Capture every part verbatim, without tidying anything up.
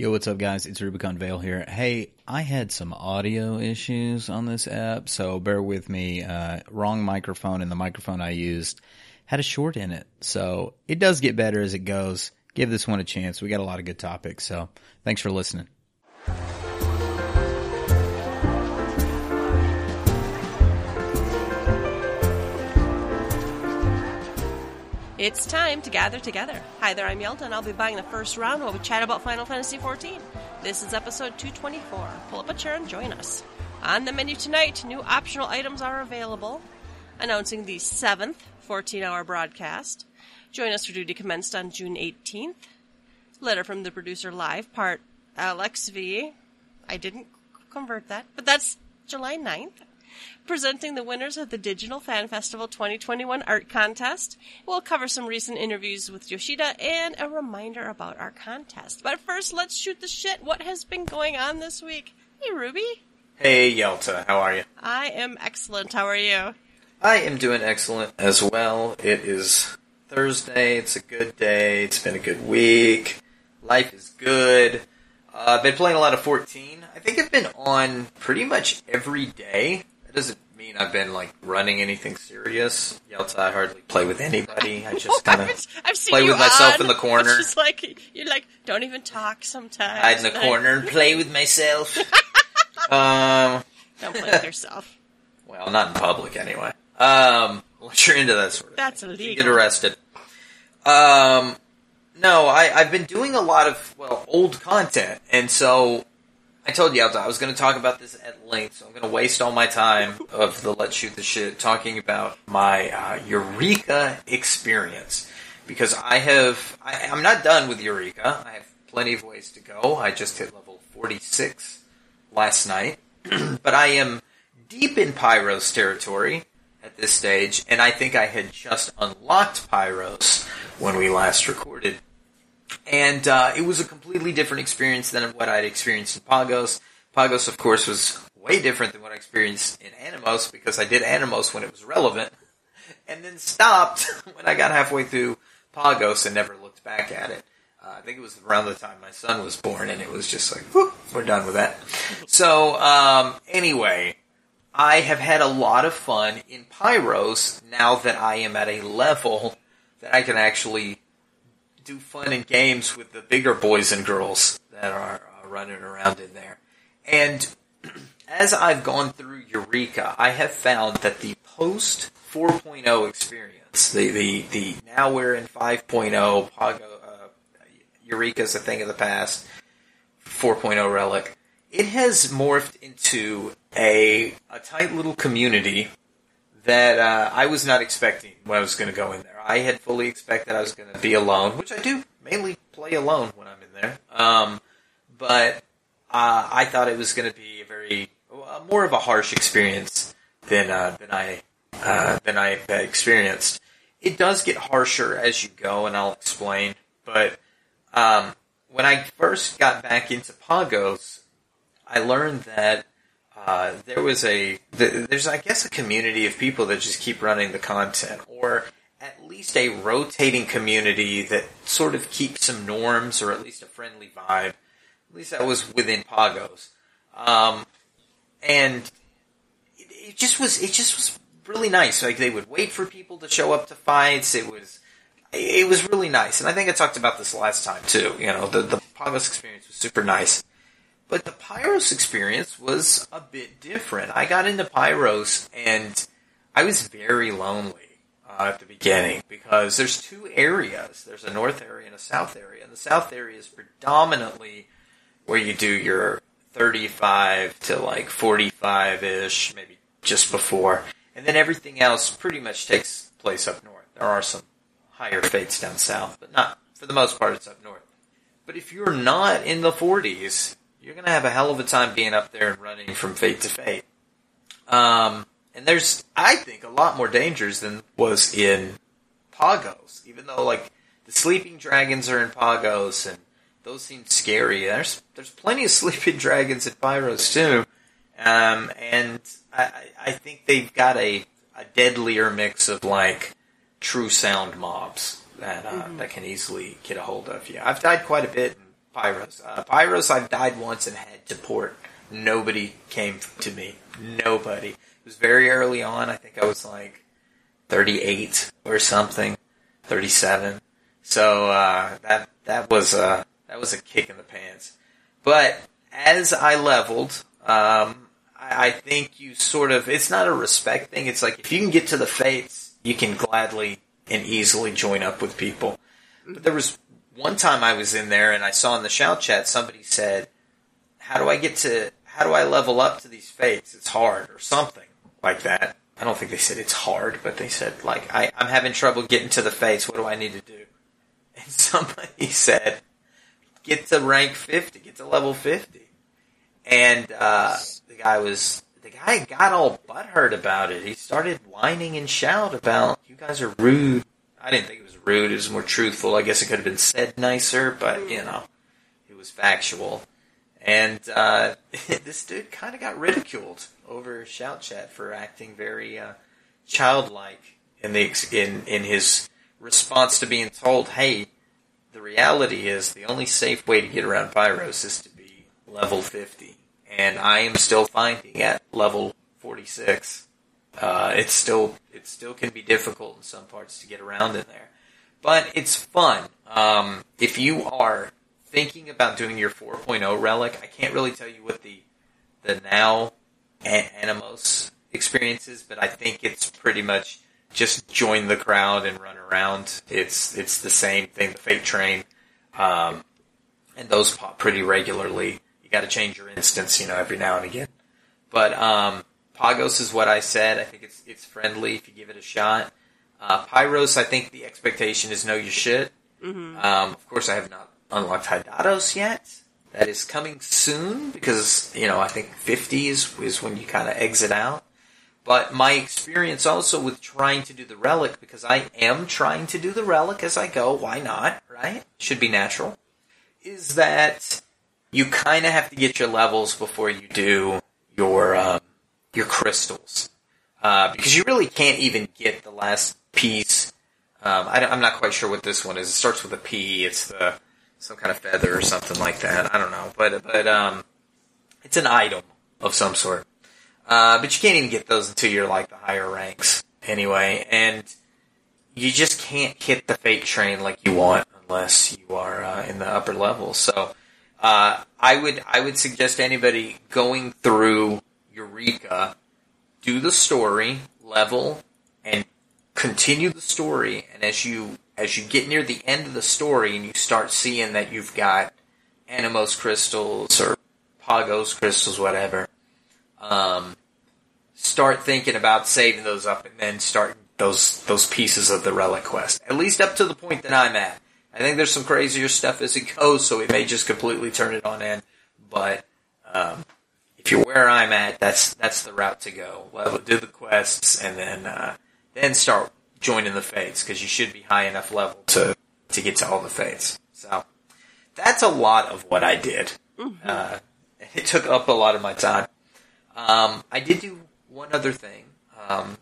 Yo, what's up, guys? It's Rubicon Vale here. Hey, I had some audio issues on this app, so bear with me. Uh, wrong microphone, and the microphone I used had a short in it. So it does get better as it goes. Give this one a chance. We got a lot of good topics, so thanks for listening. It's time to gather together. Hi there, I'm Yelta, and I'll be buying the first round while we chat about Final Fantasy fourteen. This is episode two twenty-four. Pull up a chair and join us. On the menu tonight, new optional items are available. Announcing the seventh fourteen-hour broadcast. Join us for duty commenced on June eighteenth. Letter from the producer live, part L X V. I didn't convert that, but that's July ninth. Presenting the winners of the Digital Fan Festival twenty twenty-one Art Contest. We'll cover some recent interviews with Yoshida and a reminder about our contest. But first, let's shoot the shit. What has been going on this week? Hey, Ruby. Hey, Yelta. How are you? I am excellent. How are you? I am doing excellent as well. It is Thursday. It's a good day. It's been a good week. Life is good. Uh, I've been playing a lot of fourteen. I think I've been on pretty much every day. That doesn't mean I've been, like, running anything serious. Yelta, I hardly play with anybody. I just kind of play with myself on, in the corner. It's just like, you're like, don't even talk sometimes. Hide in the like... corner and play with myself. um, don't play with yourself. Well, not in public, anyway. Um, unless you're into that sort of That's thing. That's illegal. You get arrested. Um, no, I, I've been doing a lot of, well, old content, and so... I told Yelta I was going to talk about this at length, so I'm going to waste all my time of the Let's Shoot the Shit talking about my uh, Eureka experience. Because I have... I, I'm not done with Eureka. I have plenty of ways to go. I just hit level forty-six last night. But I am deep in Pyros territory at this stage, and I think I had just unlocked Pyros when we last recorded. And uh, it was a completely different experience than what I'd experienced in Pagos. Pagos, of course, was way different than what I experienced in Animos, because I did Animos when it was relevant, and then stopped when I got halfway through Pagos and never looked back at it. Uh, I think it was around the time my son was born, and it was just like, whoop, we're done with that. So, um, anyway, I have had a lot of fun in Pyros now that I am at a level that I can actually... do fun and games with the bigger boys and girls that are uh, running around in there. And as I've gone through Eureka, I have found that the post four point oh experience, the, the, the now we're in five point oh, Pago, uh, Eureka's a thing of the past, four point oh relic, it has morphed into a, a tight little community that uh, I was not expecting when I was going to go in there. I had fully expected I was going to be alone, which I do mainly play alone when I'm in there. Um, but uh, I thought it was going to be a very uh, more of a harsh experience than uh, than I uh, than I experienced. It does get harsher as you go, and I'll explain. But um, when I first got back into Pagos, I learned that. Uh, there was a, there's I guess a community of people that just keep running the content, or at least a rotating community that sort of keeps some norms, or at least a friendly vibe. At least that was within Pagos, um, and it, it just was, it just was really nice. Like they would wait for people to show up to fights. It was, it was really nice, and I think I talked about this last time too. You know, the the Pagos experience was super nice. But the Pyros experience was a bit different. I got into Pyros, and I was very lonely uh, at the beginning, because there's two areas. There's a north area and a south area, and the south area is predominantly where you do your thirty-five to like forty-five-ish, maybe just before, and then everything else pretty much takes place up north. There are some higher fates down south, but not for the most part it's up north. But if you're not in the forties... you're going to have a hell of a time being up there and running from fate to fate. Um, and there's, I think, a lot more dangers than was in Pagos. Even though, like, the sleeping dragons are in Pagos, and those seem scary. There's there's plenty of sleeping dragons at Pyros, too. Um, and I, I think they've got a, a deadlier mix of, like, true sound mobs that uh, mm-hmm. that can easily get a hold of you. I've died quite a bit in Pyros. Uh, Pyros, I've died once and had to port. Nobody came to me. Nobody. It was very early on. I think I was like thirty-eight or something, thirty-seven. So uh, that that was uh, that was a kick in the pants. But as I leveled, um, I, I think you sort of, it's not a respect thing. It's like if you can get to the Fates, you can gladly and easily join up with people. But there was one time I was in there and I saw in the shout chat somebody said, how do I get to, how do I level up to these Fates? It's hard or something like that. I don't think they said it's hard, but they said, like, I, I'm having trouble getting to the Fates. What do I need to do? And somebody said, get to rank fifty, get to level fifty. And uh, the guy was, the guy got all butthurt about it. He started whining and shout about, you guys are rude. I didn't think it was rude. It was more truthful. I guess it could have been said nicer, but, you know, it was factual. And uh, this dude kind of got ridiculed over Shout Chat for acting very uh, childlike in the in in his response to being told, hey, the reality is the only safe way to get around Pyros is to be level fifty. And I am still finding at level forty-six. Uh, it's still it still can be difficult in some parts to get around in there. But it's fun. Um, if you are thinking about doing your four point oh relic, I can't really tell you what the the now Animos experience is, but I think it's pretty much just join the crowd and run around. It's it's the same thing, the Fate Train, um, and those pop pretty regularly. You got to change your instance, you know, every now and again. But um, Pagos is what I said. I think it's it's friendly if you give it a shot. Uh, Pyros, I think the expectation is know your shit. Mm-hmm. Um, of course, I have not unlocked Hydatos yet. That is coming soon because, you know, I think fifty is, is when you kind of exit out. But my experience also with trying to do the relic, because I am trying to do the relic as I go, why not, right? Should be natural. Is that you kind of have to get your levels before you do your um, your crystals. Uh, because you really can't even get the last piece. Um, I don't, I'm not quite sure what this one is. It starts with a P. It's the some kind of feather or something like that. I don't know. But but um, it's an item of some sort. Uh, but you can't even get those until you're like the higher ranks anyway. And you just can't hit the Fate Train like you want unless you are uh, in the upper levels. So uh, I would I would suggest anybody going through Eureka, do the story level, and continue the story. And as you as you get near the end of the story and you start seeing that you've got Animos crystals or Pagos crystals, whatever, um, start thinking about saving those up and then start those those pieces of the relic quest. At least up to the point that I'm at. I think there's some crazier stuff as it goes, so it may just completely turn it on end. But um, if you're where I'm at, that's that's the route to go. Well, do the quests and then uh, then start joining the Fates, because you should be high enough level to to get to all the Fates. So that's a lot of what I did. Mm-hmm. Uh, it took up a lot of my time. Um, I did do one other thing. Um,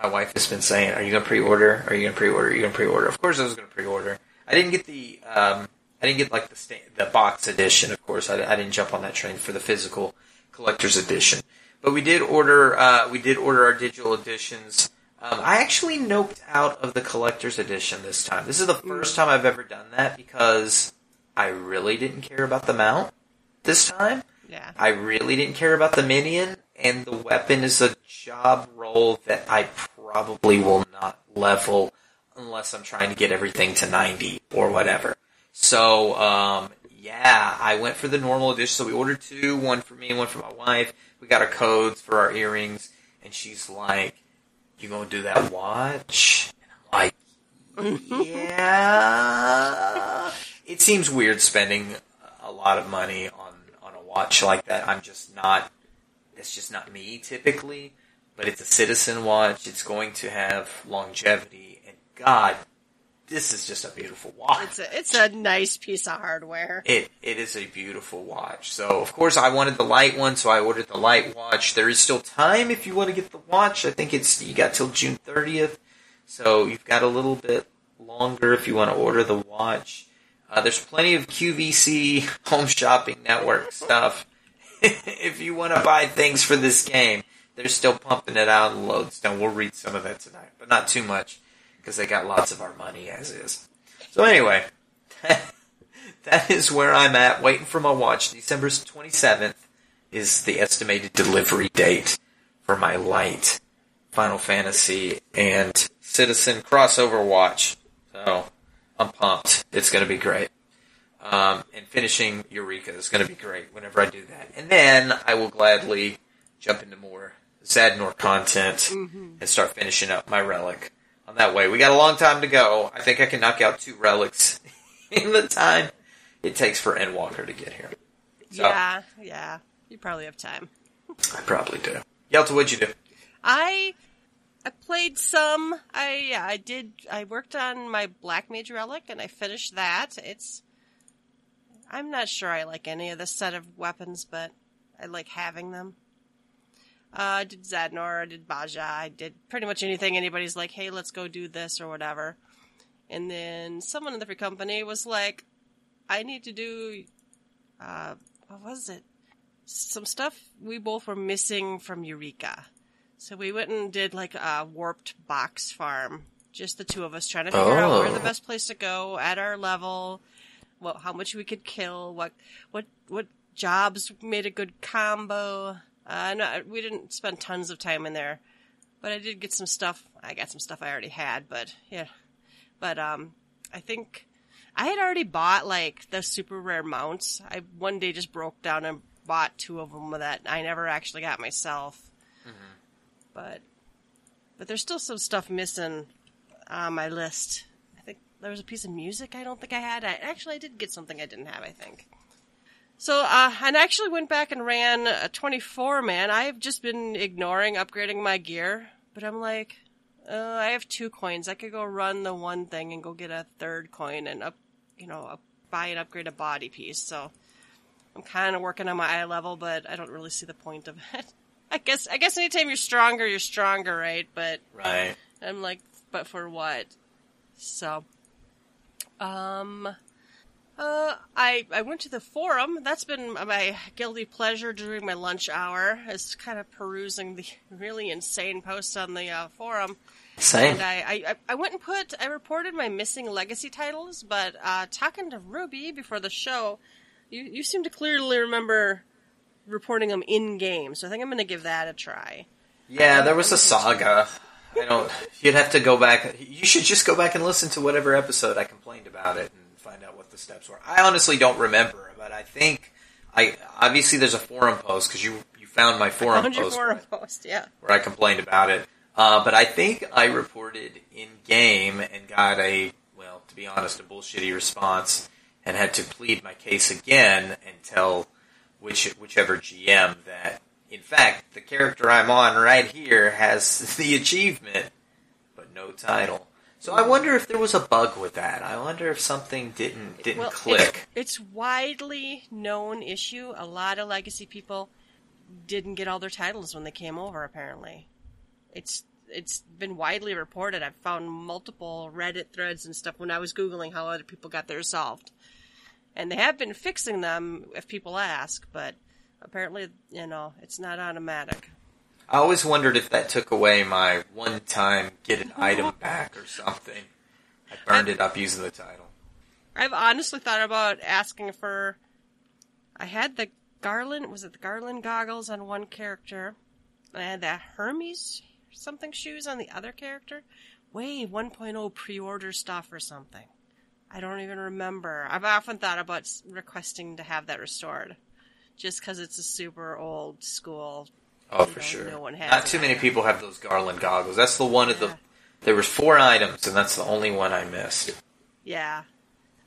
my wife has been saying, are you going to pre-order? Are you going to pre-order? Are you going to pre-order? Of course I was going to pre-order. I didn't get the, um, I didn't get like the sta- the box edition, of course. I, I didn't jump on that train for the physical collector's edition. But we did order, uh, we did order our digital editions. Um, I actually noped out of the collector's edition this time. This is the first time I've ever done that because I really didn't care about the mount this time. Yeah. I really didn't care about the minion, and the weapon is a job role that I probably will not level unless I'm trying to get everything to ninety or whatever. So, um, yeah, I went for the normal edition. So we ordered two, one for me and one for my wife. We got our codes for our earrings, and she's like, you gonna do that watch? And I'm like, yeah. It seems weird spending a lot of money on watch like that. I'm just not, it's just not me typically, but it's a Citizen watch. It's going to have longevity, and God, this is just a beautiful watch. It's a, it's a nice piece of hardware. It It is a beautiful watch. So, of course, I wanted the light one, so I ordered the light watch. There is still time if you want to get the watch. I think it's, you got till June thirtieth, so you've got a little bit longer if you want to order the watch. Uh, there's plenty of Q V C Home Shopping Network stuff. If you want to buy things for this game, they're still pumping it out in Lodestone. We'll read some of that tonight, but not too much because they got lots of our money as is. So anyway, that is where I'm at, waiting for my watch. December twenty-seventh is the estimated delivery date for my light Final Fantasy and Citizen crossover watch. So I'm pumped. It's going to be great. Um, and finishing Eureka is going to be great whenever I do that. And then I will gladly jump into more Zadnor content mm-hmm. and start finishing up my relic. On that way, we got a long time to go. I think I can knock out two relics in the time it takes for Endwalker to get here. So, yeah, yeah. You probably have time. I probably do. Yelta, what'd you do? I... I played some. I yeah, I did. I worked on my Black Mage relic, and I finished that. It's. I'm not sure I like any of the set of weapons, but I like having them. Uh, I did Zadnor. I did Baja. I did pretty much anything. Anybody's like, "Hey, let's go do this" or whatever. And then someone in the free company was like, "I need to do. Uh, what was it? Some stuff we both were missing from Eureka." So we went and did, like, a warped box farm. Just the two of us trying to figure oh. out where the best place to go, at our level, what, how much we could kill, what what what jobs made a good combo. Uh, no, we didn't spend tons of time in there, but I did get some stuff. I got some stuff I already had, but, yeah. But um, I think I had already bought, like, the super rare mounts. I one day just broke down and bought two of them that I never actually got myself. Mm-hmm. But but there's still some stuff missing on my list. I think there was a piece of music I don't think I had. I, actually, I did get something I didn't have, I think. So uh, and I actually went back and ran a twenty-four, man. I've just been ignoring upgrading my gear. But I'm like, uh, I have two coins. I could go run the one thing and go get a third coin and up, you know, up, buy and upgrade a body piece. So I'm kind of working on my eye level, but I don't really see the point of it. I guess I guess anytime you're stronger, you're stronger, right? But right. I'm like, but for what? So, um, uh, I I went to the forum. That's been my guilty pleasure during my lunch hour, is kind of perusing the really insane posts on the uh, forum. Same. And I, I I went and put I reported my missing legacy titles, but uh, talking to Ruby before the show, you you seem to clearly remember reporting them in-game, so I think I'm going to give that a try. Yeah, there was a saga. I don't... You'd have to go back... You should just go back and listen to whatever episode I complained about it and find out what the steps were. I honestly don't remember, but I think... I Obviously, there's a forum post, because you, you found my forum I found post. Your forum where, post, yeah. Where I complained about it. Uh, but I think I reported in-game and got a, well, to be honest, a bullshitty response and had to plead my case again until... Which, whichever G M that, in fact, the character I'm on right here has the achievement, but no title. So I wonder if there was a bug with that. I wonder if something didn't didn't well, click. It's, it's widely known issue. A lot of Legacy people didn't get all their titles when they came over, apparently. It's it's been widely reported. I've found multiple Reddit threads and stuff when I was Googling how other people got theirs solved. And they have been fixing them if people ask, but apparently, you know, it's not automatic. I always wondered if that took away my one-time get an item back or something. I burned I've, it up using the title. I've honestly thought about asking for... I had the Garland... Was it the Garland goggles on one character? And I had the Hermes something shoes on the other character. Way one point oh pre-order stuff or something. I don't even remember. I've often thought about requesting to have that restored, just because it's a super old school. Oh, for know, sure. No one has. Not too many people have those Garland goggles. That's the one yeah. of the. There was four items, and that's the only one I missed. Yeah,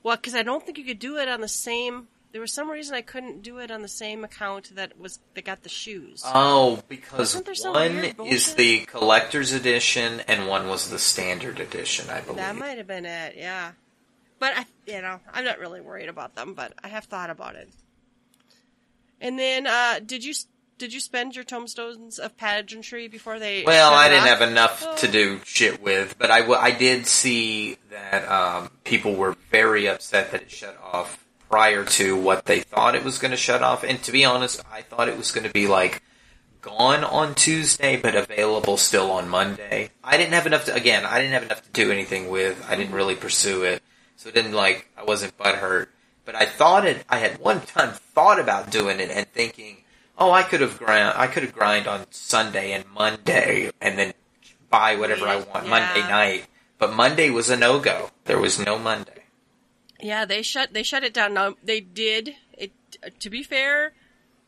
well, because I don't think you could do it on the same. There was some reason I couldn't do it on the same account that was that got the shoes. Oh, because one is the collector's edition, and one was the standard edition. I believe that might have been it. Yeah. But, I, you know, I'm not really worried about them, but I have thought about it. And then, uh, did you did you spend your tombstones of pageantry before they... Well, I didn't off? have enough oh. to do shit with, but I, w- I did see that um, people were very upset that it shut off prior to what they thought it was going to shut off. And to be honest, I thought it was going to be like gone on Tuesday, but available still on Monday. I didn't have enough to, again, I didn't have enough to do anything with. I didn't really pursue it. So it didn't like, I wasn't butthurt. But I thought it, I had one time thought about doing it and thinking, oh, I could have grind, I could have grind on Sunday and Monday and then buy whatever I want yeah. Monday night. But Monday was a no-go. There was no Monday. Yeah, they shut they shut it down. Now, they did, it. to be fair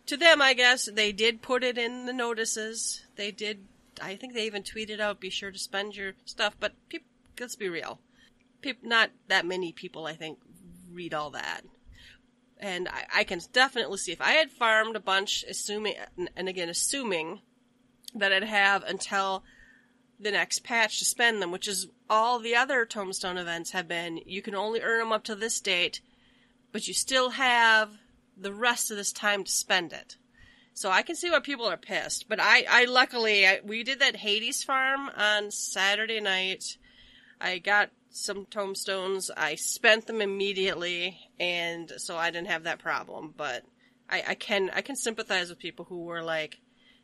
to them, I guess, they did put it in the notices. They did, I think they even tweeted out, be sure to spend your stuff. But pe- let's be real. Pe- not that many people, I think, read all that. And I, I can definitely see if I had farmed a bunch, assuming, and again, assuming that I'd have until the next patch to spend them, which is all the other Tombstone events have been, you can only earn them up to this date, but you still have the rest of this time to spend it. So I can see why people are pissed, but I, I luckily, I, we did that Hades farm on Saturday night. I got some Tombstones, I spent them immediately, and so I didn't have that problem, but I, I can, I can sympathize with people who were like,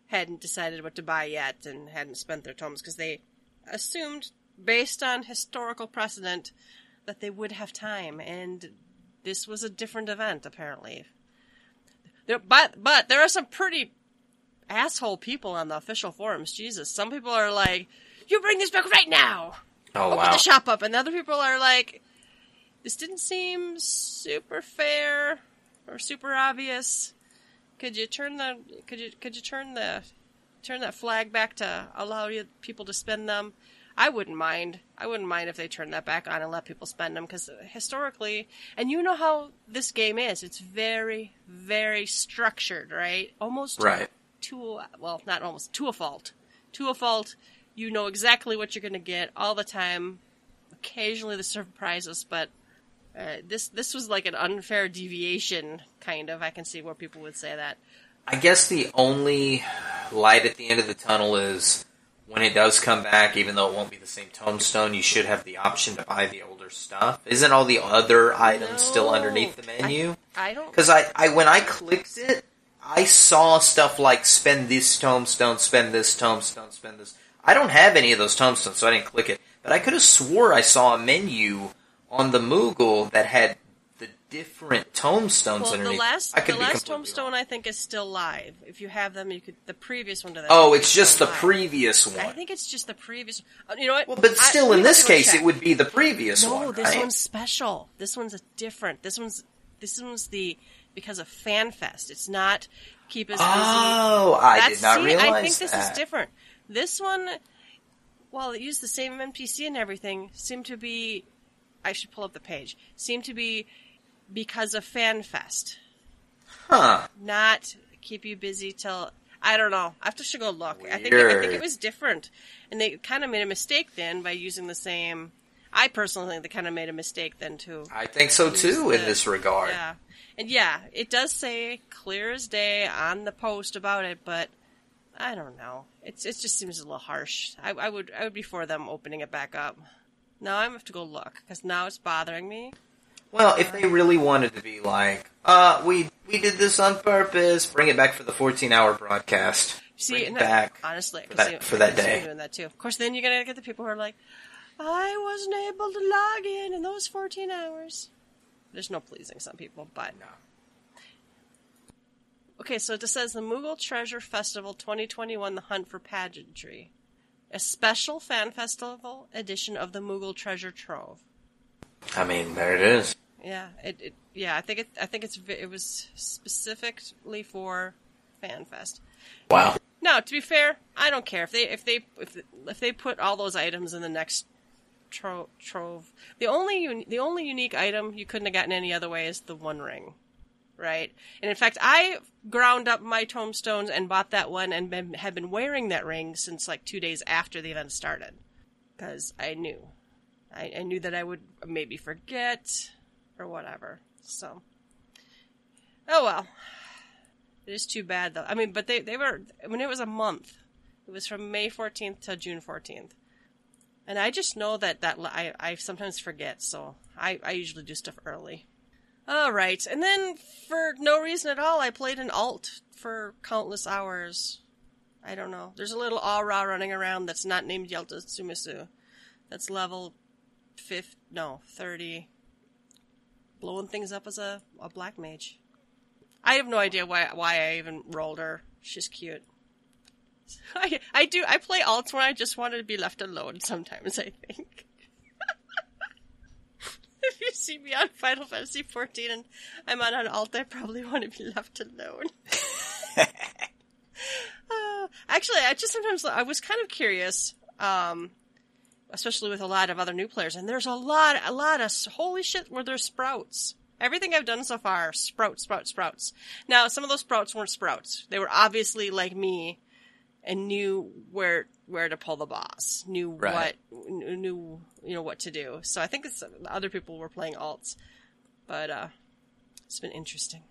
hadn't decided what to buy yet and hadn't spent their tomes because they assumed, based on historical precedent, that they would have time. And this was a different event, apparently. There, but but there are some pretty asshole people on the official forums. Jesus, some people are like, "You bring this back right now! Oh, Open wow. the shop up!" And other people are like, "This didn't seem super fair or super obvious. Could you turn the could you could you turn the turn that flag back to allow you people to spend them?" I wouldn't mind. I wouldn't mind if they turned that back on and let people spend them because historically, and you know how this game is, it's very, very structured, right? Almost right. To well, not almost to a fault. To a fault, you know exactly what you're going to get all the time. Occasionally, the surprises, but. Uh, this this was like an unfair deviation, kind of. I can see where people would say that. I guess the only light at the end of the tunnel is when it does come back, even though it won't be the same tombstone, you should have the option to buy the older stuff. Isn't all the other items no. still underneath the menu? I, I don't... Because I, I, when I clicked it, I saw stuff like spend this tombstone, spend this tombstone, spend this. I don't have any of those tombstones, so I didn't click it. But I could have swore I saw a menu on the Moogle that had the different tombstones well, underneath. The last, I could the last tombstone wrong. I think is still live. If you have them, you could the previous one to that. Oh, it's just the live. previous one. I think it's just the previous. You know what? Well, but still, I, in this case, check. it would be the previous no, one. No, this right? one's special. This one's different. This one's this one's the because of FanFest. It's not keep as. Oh, busy. I That's, did not see, realize. I think this that. is different. This one, while it used the same N P C and everything, seemed to be. I should pull up the page. Seemed to be because of FanFest. Huh. Not keep you busy till... I don't know. I have to should go look. Weird. I think I think it was different. And they kind of made a mistake then by using the same... I personally think they kind of made a mistake then too. I think so too the, in this regard. Yeah. And yeah, it does say clear as day on the post about it, but I don't know. It's It just seems a little harsh. I, I would I would be for them opening it back up. Now I'm going to have to go look, because now it's bothering me. Well, if they really wanted to be like, uh, we we did this on purpose, bring it back for the fourteen-hour broadcast. See, bring it back I, honestly, for that, you, for that day. Doing that too. Of course, then you're going to get the people who are like, I wasn't able to log in in those fourteen hours. There's no pleasing some people, but... No. Okay, so it just says, the Moogle Treasure Festival twenty twenty-one, The Hunt for Pageantry. A special fan festival edition of the Moogle Treasure Trove. I mean, there it is. Yeah, it. it yeah, I think it. I think it's. It was specifically for FanFest. Wow. No, to be fair, I don't care if they if they if if they put all those items in the next tro- trove. The only un, the only unique item you couldn't have gotten any other way is the One Ring, right? And in fact, I ground up my tombstones and bought that one and been, have been wearing that ring since like two days after the event started. Because I knew. I, I knew that I would maybe forget or whatever. So. Oh well. It is too bad though. I mean, but they, they were, when it was a month, it was from May fourteenth to June fourteenth. And I just know that, that I, I sometimes forget, so I, I usually do stuff early. Alright, and then for no reason at all, I played an alt for countless hours. I don't know. There's a little aura running around that's not named Yelta Tsumisu. That's level fifth, no, thirty. Blowing things up as a, a black mage. I have no idea why why I even rolled her. She's cute. I, I do, I play alts when I just want to be left alone sometimes, I think. If you see me on Final Fantasy fourteen and I'm on an alt, I probably want to be left alone. uh, actually, I just sometimes, I was kind of curious, um, especially with a lot of other new players, and there's a lot, a lot of, holy shit, were there sprouts. Everything I've done so far, sprouts, sprouts, sprouts. Now, some of those sprouts weren't sprouts. They were obviously like me and knew where... where to pull the boss, knew right. what, knew, you know, what to do. So I think it's, other people were playing alts, but, uh, it's been interesting.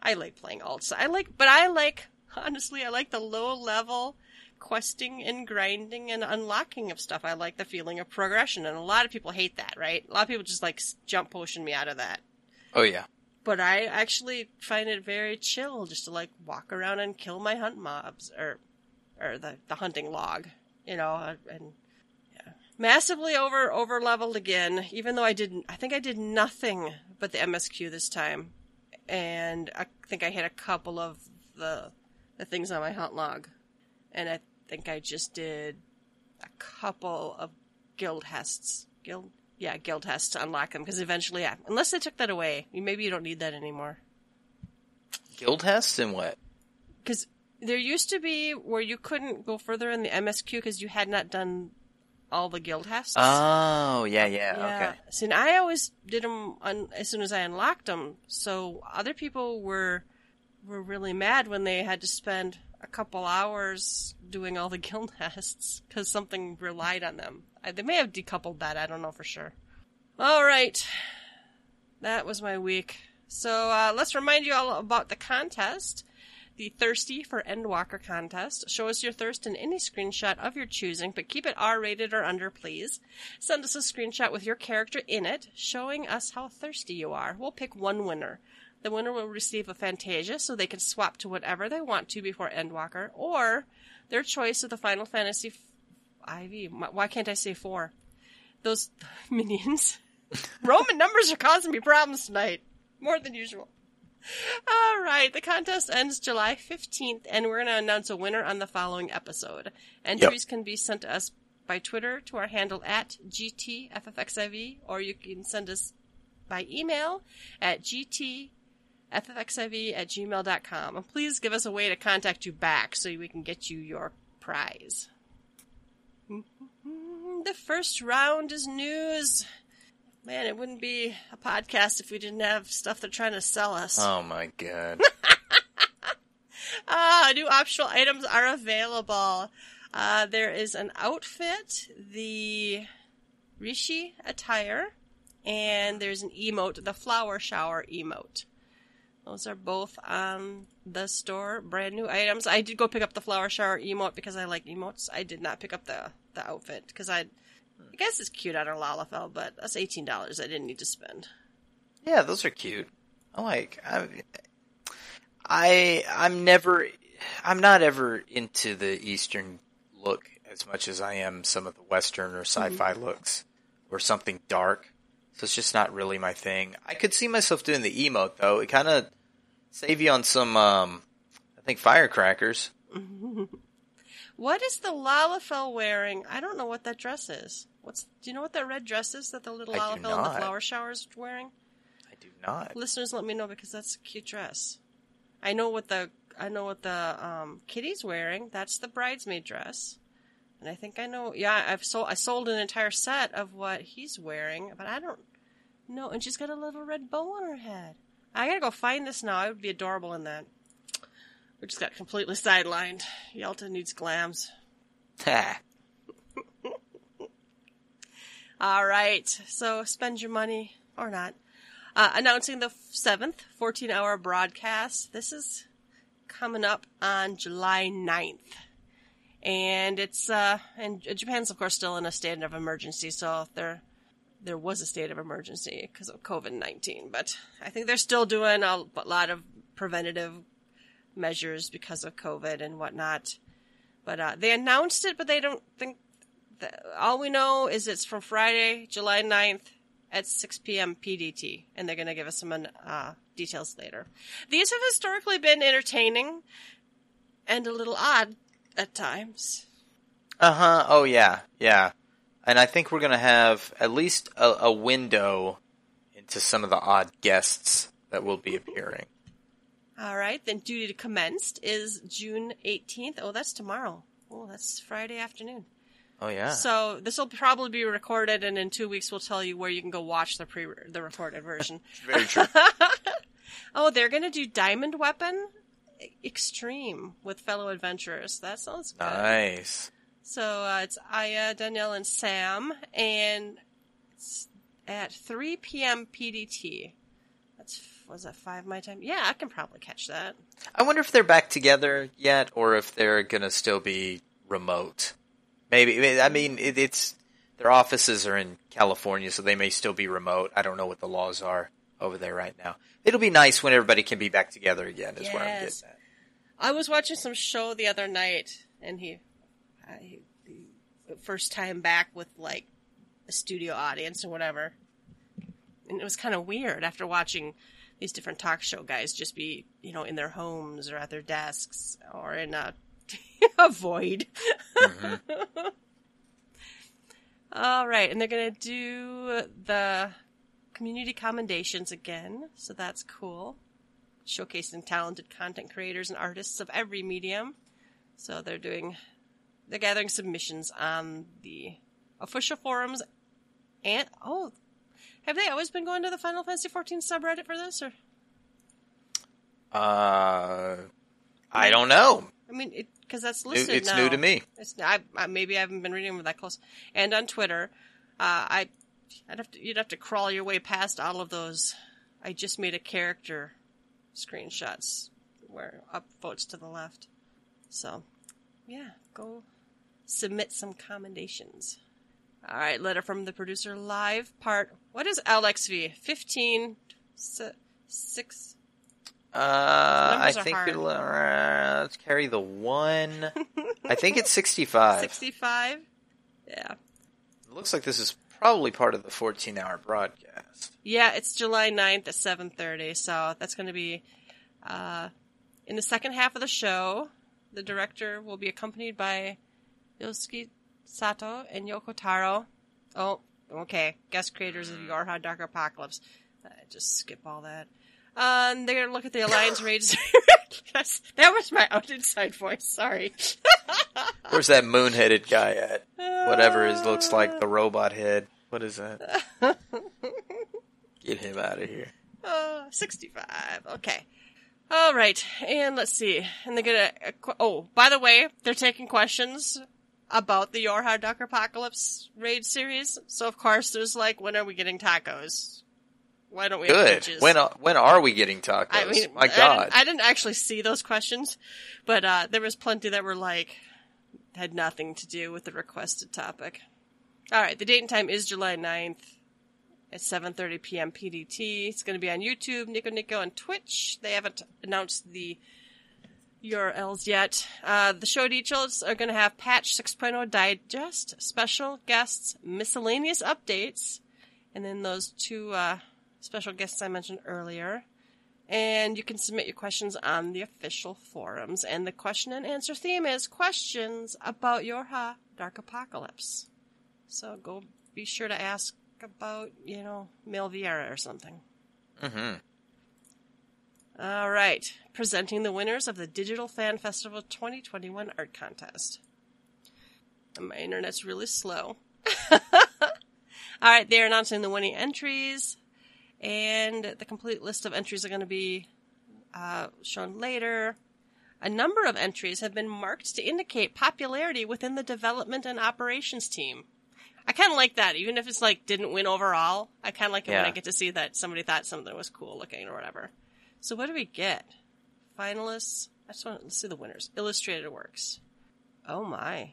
I like playing alts. I like, but I like, honestly, I like the low level questing and grinding and unlocking of stuff. I like the feeling of progression, and a lot of people hate that, right? A lot of people just like jump potion me out of that. Oh yeah. But I actually find it very chill just to like walk around and kill my hunt mobs, or or the, the hunting log, you know, and yeah. Massively over, over leveled again, even though I didn't, I think I did nothing but the M S Q this time. And I think I hit a couple of the, the things on my hunt log. And I think I just did a couple of guild hests, guild, yeah, guild hests to unlock them. Cause eventually, yeah, unless they took that away, maybe you don't need that anymore. Guild hests and what? Cause there used to be where you couldn't go further in the M S Q because you had not done all the guild hests. Oh, yeah, yeah, yeah. Okay. So, and I always did them un- as soon as I unlocked them. So other people were were really mad when they had to spend a couple hours doing all the guild hests because something relied on them. I, they may have decoupled that. I don't know for sure. All right. That was my week. So uh, let's remind you all about the contest. The Thirsty for Endwalker contest. Show us your thirst in any screenshot of your choosing, but keep it R-rated or under, please. Send us a screenshot with your character in it, showing us how thirsty you are. We'll pick one winner. The winner will receive a Fantasia, so they can swap to whatever they want to before Endwalker, or their choice of the Final Fantasy f- four. Why can't I say four? Those minions. Roman numbers are causing me problems tonight. More than usual. All right, the contest ends July fifteenth, and we're going to announce a winner on the following episode. Entries yep. can be sent to us by Twitter to our handle at G T F F X I V, or you can send us by email at G T F F X I V at gmail dot com. And please give us a way to contact you back so we can get you your prize. The first round is news. Man, it wouldn't be a podcast if we didn't have stuff they're trying to sell us. Oh, my God. ah, new optional items are available. Uh, there is an outfit, the Rishi attire, and there's an emote, the flower shower emote. Those are both on the store, brand new items. I did go pick up the flower shower emote because I like emotes. I did not pick up the, the outfit because I... I guess it's cute on a Lalafell, but that's eighteen dollars I didn't need to spend. Yeah, those are cute. I like... I, I, I'm never... I'm not ever into the Eastern look as much as I am some of the Western or sci-fi mm-hmm. looks. Or something dark. So it's just not really my thing. I could see myself doing the emote, though. It kind of saves you on some, um, I think, firecrackers. What is the Lalafell wearing? I don't know what that dress is. What's do you know what that red dress is that the little Lalafell in the flower shower is wearing? I do not. Listeners, let me know because that's a cute dress. I know what the I know what the um, kitty's wearing. That's the bridesmaid dress, and I think I know. Yeah, I've sold I sold an entire set of what he's wearing, but I don't know. And she's got a little red bow on her head. I gotta go find this now. I would be adorable in that. We just got completely sidelined. Yelta needs glams. All right. So spend your money or not. Uh, announcing the seventh fourteen-hour broadcast. This is coming up on July ninth. And it's, uh, and Japan's, of course, still in a state of emergency. So they're there was a state of emergency because of COVID nineteen, but I think they're still doing a lot of preventative measures because of COVID and whatnot. But uh, they announced it, but they don't think... That, all we know is it's from Friday, July ninth at six p.m. P D T, and they're going to give us some uh, details later. These have historically been entertaining and a little odd at times. Uh-huh. Oh, yeah. Yeah. And I think we're going to have at least a, a window into some of the odd guests that will be appearing. All right. Then duty to commenced is June eighteenth. Oh, that's tomorrow. Oh, that's Friday afternoon. Oh, yeah. So this will probably be recorded, and in two weeks we'll tell you where you can go watch the pre the recorded version. Very true. Oh, they're going to do Diamond Weapon Extreme with fellow adventurers. That sounds good. Nice. So uh, it's Aya, Danielle, and Sam, and it's at three p.m. P D T. That's was that five my time? Yeah, I can probably catch that. I wonder if they're back together yet, or if they're gonna still be remote. Maybe. I mean, it, it's their offices are in California, so they may still be remote. I don't know what the laws are over there right now. It'll be nice when everybody can be back together again. Is yes. Where I'm getting at. I was watching some show the other night, and he. I, first time back with like a studio audience or whatever, and it was kind of weird after watching these different talk show guys just be, you know, in their homes or at their desks or in a, a void. Mm-hmm. All right, and they're gonna do the community commendations again, so that's cool. Showcasing talented content creators and artists of every medium. So they're doing. They're gathering submissions on the official forums, and oh, have they always been going to the Final Fantasy fourteen subreddit for this? Or, uh, I don't know. I mean, because that's listed. It's now. New to me. It's I, I, maybe I haven't been reading them that close. And on Twitter, uh, I, I'd have to you'd have to crawl your way past all of those. I just made a character screenshots where upvotes to the left. So, yeah, go. Submit some commendations. All right, letter from the producer live part. What is L X V? fifteen, six. Uh, I think it'll, uh, let's carry the one. I think it's sixty-five. sixty-five? Yeah. It looks like this is probably part of the fourteen-hour broadcast. Yeah, it's July ninth at seven thirty, so that's going to be uh, in the second half of the show. The director will be accompanied by Bilsky Sato and Yoko Taro. Oh, okay. Guest creators of Yorha Dark Apocalypse. Uh, just skip all that. Um, they're going to look at the Alliance raids. That was my own inside voice. Sorry. Where's that moon-headed guy at? Whatever it looks like, the robot head. What is that? Get him out of here. Uh, sixty-five. Okay. All right. And let's see. And they're going to... Uh, oh, by the way, they're taking questions about the Yorha Dark Apocalypse raid series. So, of course, there's like, when are we getting tacos? Why don't we Good. have bitches? When, when are we getting tacos? I mean, my God. I didn't, I didn't actually see those questions, but uh, there was plenty that were like, had nothing to do with the requested topic. All right. The date and time is July ninth at seven thirty p.m. P D T. It's going to be on YouTube, Nico Nico, and Twitch. They haven't announced the U R Ls yet. Uh, the show details are going to have patch six point oh digest, special guests, miscellaneous updates, and then those two uh, special guests I mentioned earlier. And you can submit your questions on the official forums. And the question and answer theme is questions about Yorha Dark Apocalypse. So go be sure to ask about, you know, Melviera or something. Mm-hmm. All right. Presenting the winners of the Digital Fan Festival twenty twenty-one Art Contest. And my internet's really slow. All right. They're announcing the winning entries. And the complete list of entries are going to be uh, shown later. A number of entries have been marked to indicate popularity within the development and operations team. I kind of like that. Even if it's like didn't win overall, I kind of like it yeah. when I get to see that somebody thought something was cool looking or whatever. So what do we get? Finalists. I just want to see the winners. Illustrated works. Oh, my.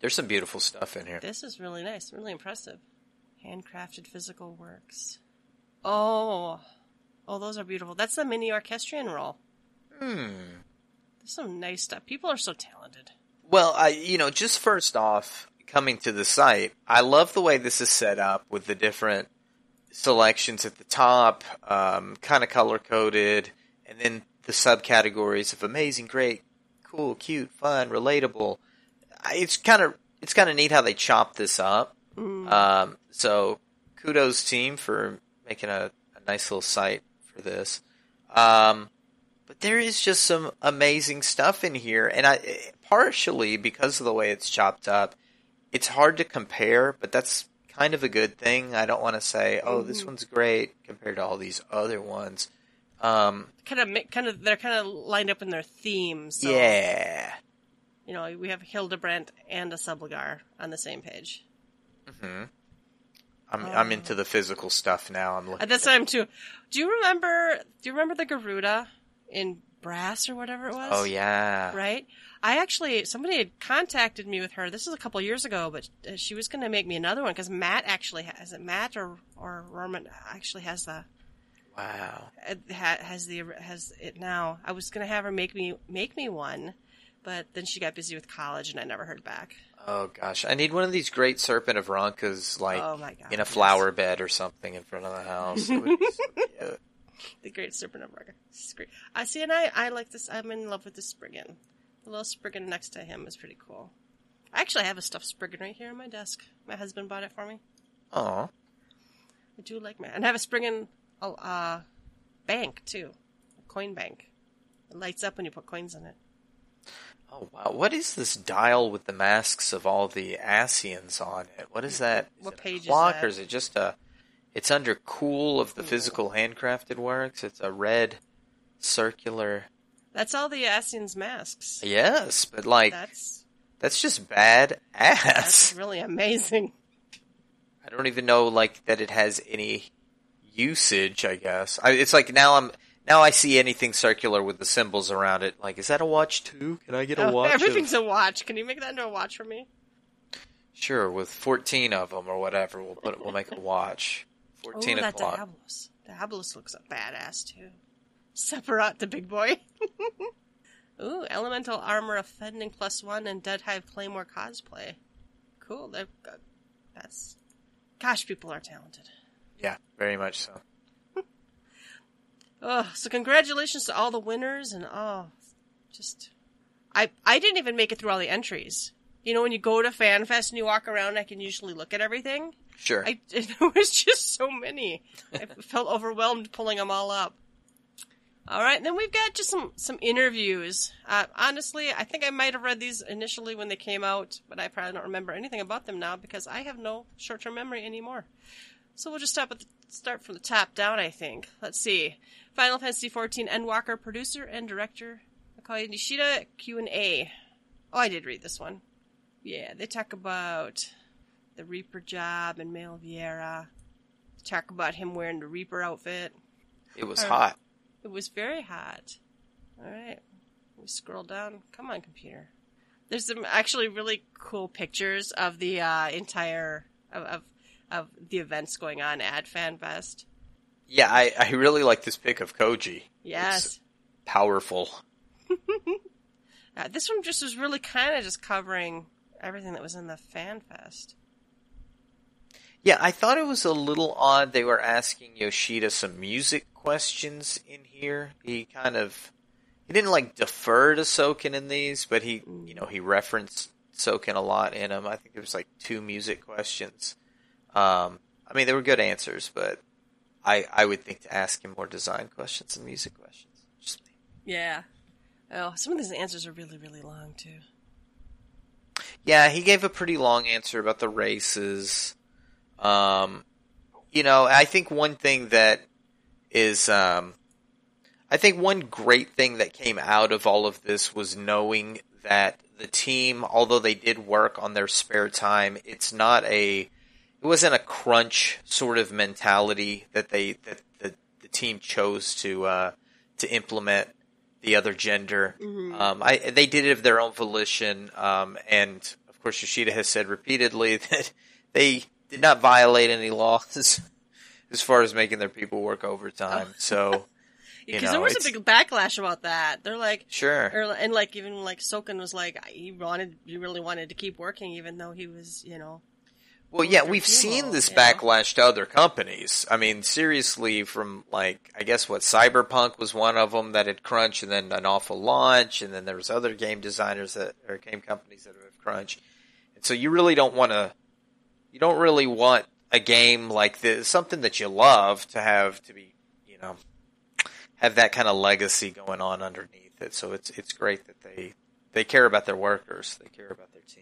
There's some beautiful stuff in here. This is really nice. Really impressive. Handcrafted physical works. Oh. Oh, those are beautiful. That's the mini orchestrion roll. Hmm. There's some nice stuff. People are so talented. Well, I, you know, just first off, coming to the site, I love the way this is set up with the different selections at the top, um, kind of color-coded, and then the subcategories of amazing, great, cool, cute, fun, relatable. It's kind of it's kind of neat how they chop this up. Mm. Um, so kudos team for making a, a nice little site for this. Um, but there is just some amazing stuff in here, and I partially because of the way it's chopped up, it's hard to compare, but that's kind of a good thing. I don't want to say, oh, mm-hmm. this one's great compared to all these other ones. Um, kind of, kind of, they're kind of lined up in their themes. So, yeah. You know, we have Hildebrandt and a Subligar on the same page. Mm-hmm. I'm, um, I'm into the physical stuff now. I'm looking. At this time too. Do you remember? Do you remember the Garuda in brass or whatever it was? Oh yeah. Right. I actually somebody had contacted me with her. This is a couple years ago, but she was going to make me another one because Matt actually has it. Matt or or Roman actually has the. Wow. Has the has it now. I was going to have her make me make me one, but then she got busy with college and I never heard back. Oh, gosh. I need one of these great Serpent of Ronkas, like, oh my God, in a flower yes. bed or something in front of the house. It would be so cute. The great Serpent of Ronkas. I see, and I, I like this. I'm in love with the Spriggan. The little Spriggan next to him is pretty cool. I actually have a stuffed Spriggan right here on my desk. My husband bought it for me. Aw. I do like my... And I have a Spriggan... Oh, uh, bank, too. A coin bank. It lights up when you put coins in it. Oh, wow. What is this dial with the masks of all the Ascians on it? What is that? Is what page is that? Clock, or is it just a... It's under cool of the Ooh. Physical handcrafted works. It's a red circular... That's all the Ascians' masks. Yes, but like... That's... That's just bad ass. That's really amazing. I don't even know, like, that it has any... usage, I guess. I, it's like now I'm now I see anything circular with the symbols around it. Like, is that a watch too? Can I get oh, a watch? Everything's of... a watch. Can you make that into a watch for me? Sure, with fourteen of them or whatever, we'll put we'll make a watch. Fourteen oh, o'clock. That Diabolus. Diabolus looks a badass too. Sephiroth, the big boy. Ooh, elemental armor of fending plus one and Dead Hive Claymore cosplay. Cool. They've got, that's gosh, people are talented. Yeah, very much so. Oh, so congratulations to all the winners and oh, just I I didn't even make it through all the entries. You know, when you go to FanFest and you walk around, I can usually look at everything. Sure. I, there was just so many. I felt overwhelmed pulling them all up. All right, and then we've got just some some interviews. Uh, honestly, I think I might have read these initially when they came out, but I probably don't remember anything about them now because I have no short-term memory anymore. So we'll just stop at the, start from the top down, I think. Let's see. Final Fantasy fourteen Endwalker producer and director Makoy Nishida Q and A. Oh, I did read this one. Yeah, they talk about the Reaper job and Melviera. They talk about him wearing the Reaper outfit. It was All hot. Right. It was very hot. All right. Let me scroll down. Come on, computer. There's some actually really cool pictures of the uh, entire... of. of of the events going on at FanFest. Yeah, I, I really like this pic of Koji. Yes. It's powerful. uh, this one just was really kind of just covering everything that was in the FanFest. Yeah, I thought it was a little odd they were asking Yoshida some music questions in here. He kind of... He didn't, like, defer to Soken in these, but he, you know, he referenced Soken a lot in them. I think there was, like, two music questions. Um, I mean, they were good answers, but I I would think to ask him more design questions and music questions. Just me. Yeah. Oh, some of these answers are really, really long, too. Yeah, he gave a pretty long answer about the races. Um, you know, I think one thing that is... Um, I think one great thing that came out of all of this was knowing that the team, although they did work on their spare time, it's not a... It wasn't a crunch sort of mentality that they that the, the team chose to uh, to implement the other gender. Mm-hmm. Um, I, they did it of their own volition, um, and of course Yoshida has said repeatedly that they did not violate any laws as far as making their people work overtime. Oh. So, because yeah, there was it's... a big backlash about that. They're like, sure, or, and like even like Soken was like, he wanted, he really wanted to keep working, even though he was, you know. Well, yeah, we've people, seen this you know? backlash to other companies. I mean, seriously, from like, I guess what, Cyberpunk was one of them that had crunch, and then an awful launch, and then there was other game designers that, or game companies that have crunch. And so you really don't want to, you don't really want a game like this, something that you love, to have to be, you know, have that kind of legacy going on underneath it. So it's it's great that they, they care about their workers, they care about their team.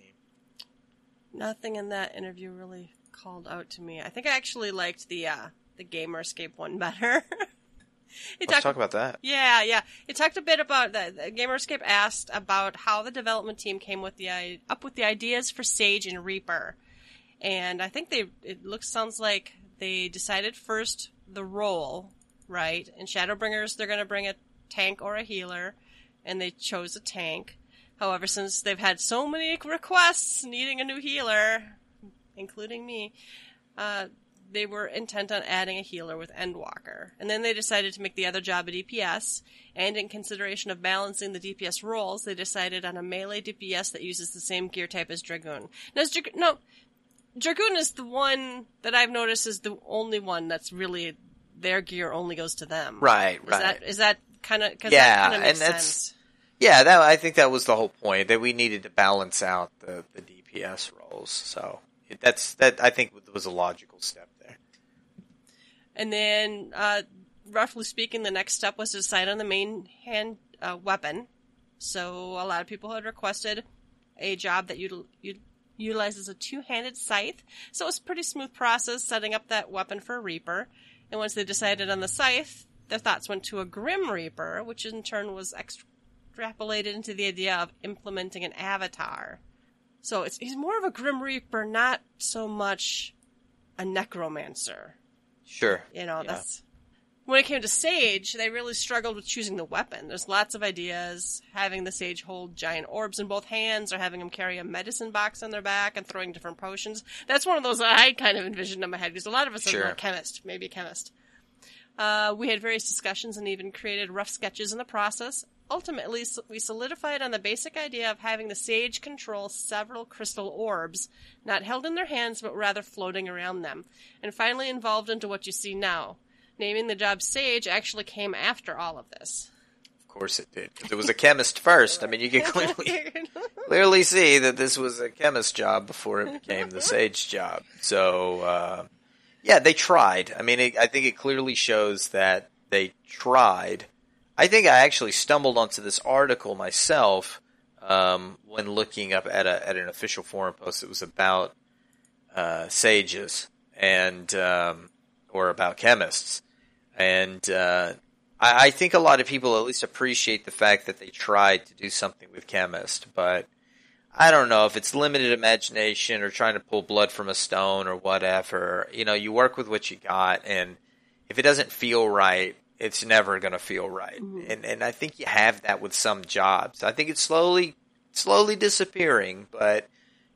Nothing in that interview really called out to me. I think I actually liked the uh, the Gamerscape one better. it Let's talked, talk about that. Yeah, yeah. It talked a bit about that. Gamerscape asked about how the development team came with the up with the ideas for Sage and Reaper, and I think they it looks sounds like they decided first the role, right? In Shadowbringers, they're going to bring a tank or a healer, and they chose a tank. However, since they've had so many requests needing a new healer, including me, uh, they were intent on adding a healer with Endwalker. And then they decided to make the other job a D P S, and in consideration of balancing the D P S roles, they decided on a melee D P S that uses the same gear type as Dragoon. Now, Dra- no, Dragoon is the one that I've noticed is the only one that's really, their gear only goes to them. Right, is right. That, is that kind of, because yeah, that kind of makes and that's- sense. Yeah, that, I think that was the whole point, that we needed to balance out the, the D P S roles. So it, that's that I think was a logical step there. And then, uh, roughly speaking, the next step was to decide on the main hand uh, weapon. So a lot of people had requested a job that util- util- utilizes a two-handed scythe. So it was a pretty smooth process setting up that weapon for a Reaper. And once they decided on the scythe, their thoughts went to a Grim Reaper, which in turn was extra. Extrapolated into the idea of implementing an avatar. So it's he's more of a Grim Reaper, not so much a necromancer. Sure. You know, yeah. that's... When it came to Sage, they really struggled with choosing the weapon. There's lots of ideas. Having the Sage hold giant orbs in both hands, or having him carry a medicine box on their back and throwing different potions. That's one of those that I kind of envisioned in my head, because a lot of us sure. are a chemist, maybe a chemist. Uh, we had various discussions and even created rough sketches in the process. Ultimately, we solidified on the basic idea of having the Sage control several crystal orbs, not held in their hands, but rather floating around them, and finally evolved into what you see now. Naming the job Sage actually came after all of this. Of course it did. It was a chemist first. I mean, you can clearly, clearly see that this was a chemist job before it became the Sage job. So, uh, yeah, they tried. I mean, it, I think it clearly shows that they tried. I think I actually stumbled onto this article myself um, when looking up at a at an official forum post that was about uh, sages and um, or about chemists, and uh, I, I think a lot of people at least appreciate the fact that they tried to do something with chemists, but I don't know if it's limited imagination or trying to pull blood from a stone or whatever. You know, you work with what you got, and if it doesn't feel right, it's never going to feel right. And and I think you have that with some jobs. I think it's slowly slowly disappearing, but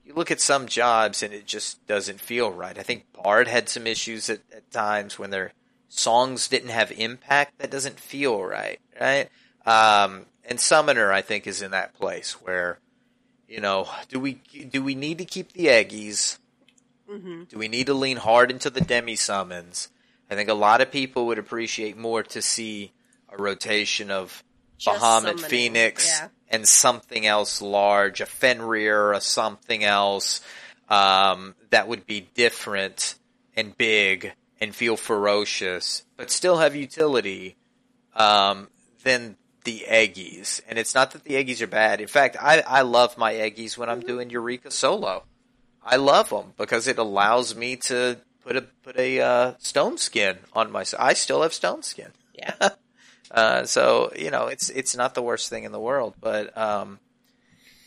you look at some jobs and it just doesn't feel right. I think Bard had some issues at, at times when their songs didn't have impact. That doesn't feel right, right? Um, and Summoner, I think, is in that place where, you know, do we do we need to keep the eggies? Mm-hmm. Do we need to lean hard into the demi-summons? I think a lot of people would appreciate more to see a rotation of just Bahamut, so Phoenix, yeah. and something else large, a Fenrir, a something else um, that would be different and big and feel ferocious, but still have utility um, than the Eggies. And it's not that the Eggies are bad. In fact, I, I love my Eggies when I'm mm-hmm. doing Eureka solo. I love them because it allows me to... Put a put a uh, stone skin on my. I still have stone skin. Yeah. uh, so you know, it's it's not the worst thing in the world, but um,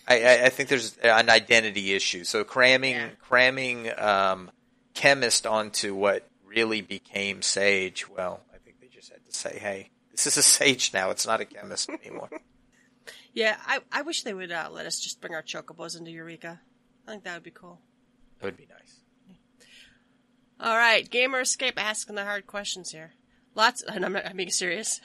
I, I, I think there's an identity issue. So cramming yeah. cramming um, chemist onto what really became Sage. Well, I think they just had to say, hey, this is a Sage now. It's not a chemist anymore. Yeah, I I wish they would uh, let us just bring our chocobos into Eureka. I think that would be cool. That would be nice. All right, Gamerscape asking the hard questions here. Lots, and I'm, not, I'm being serious.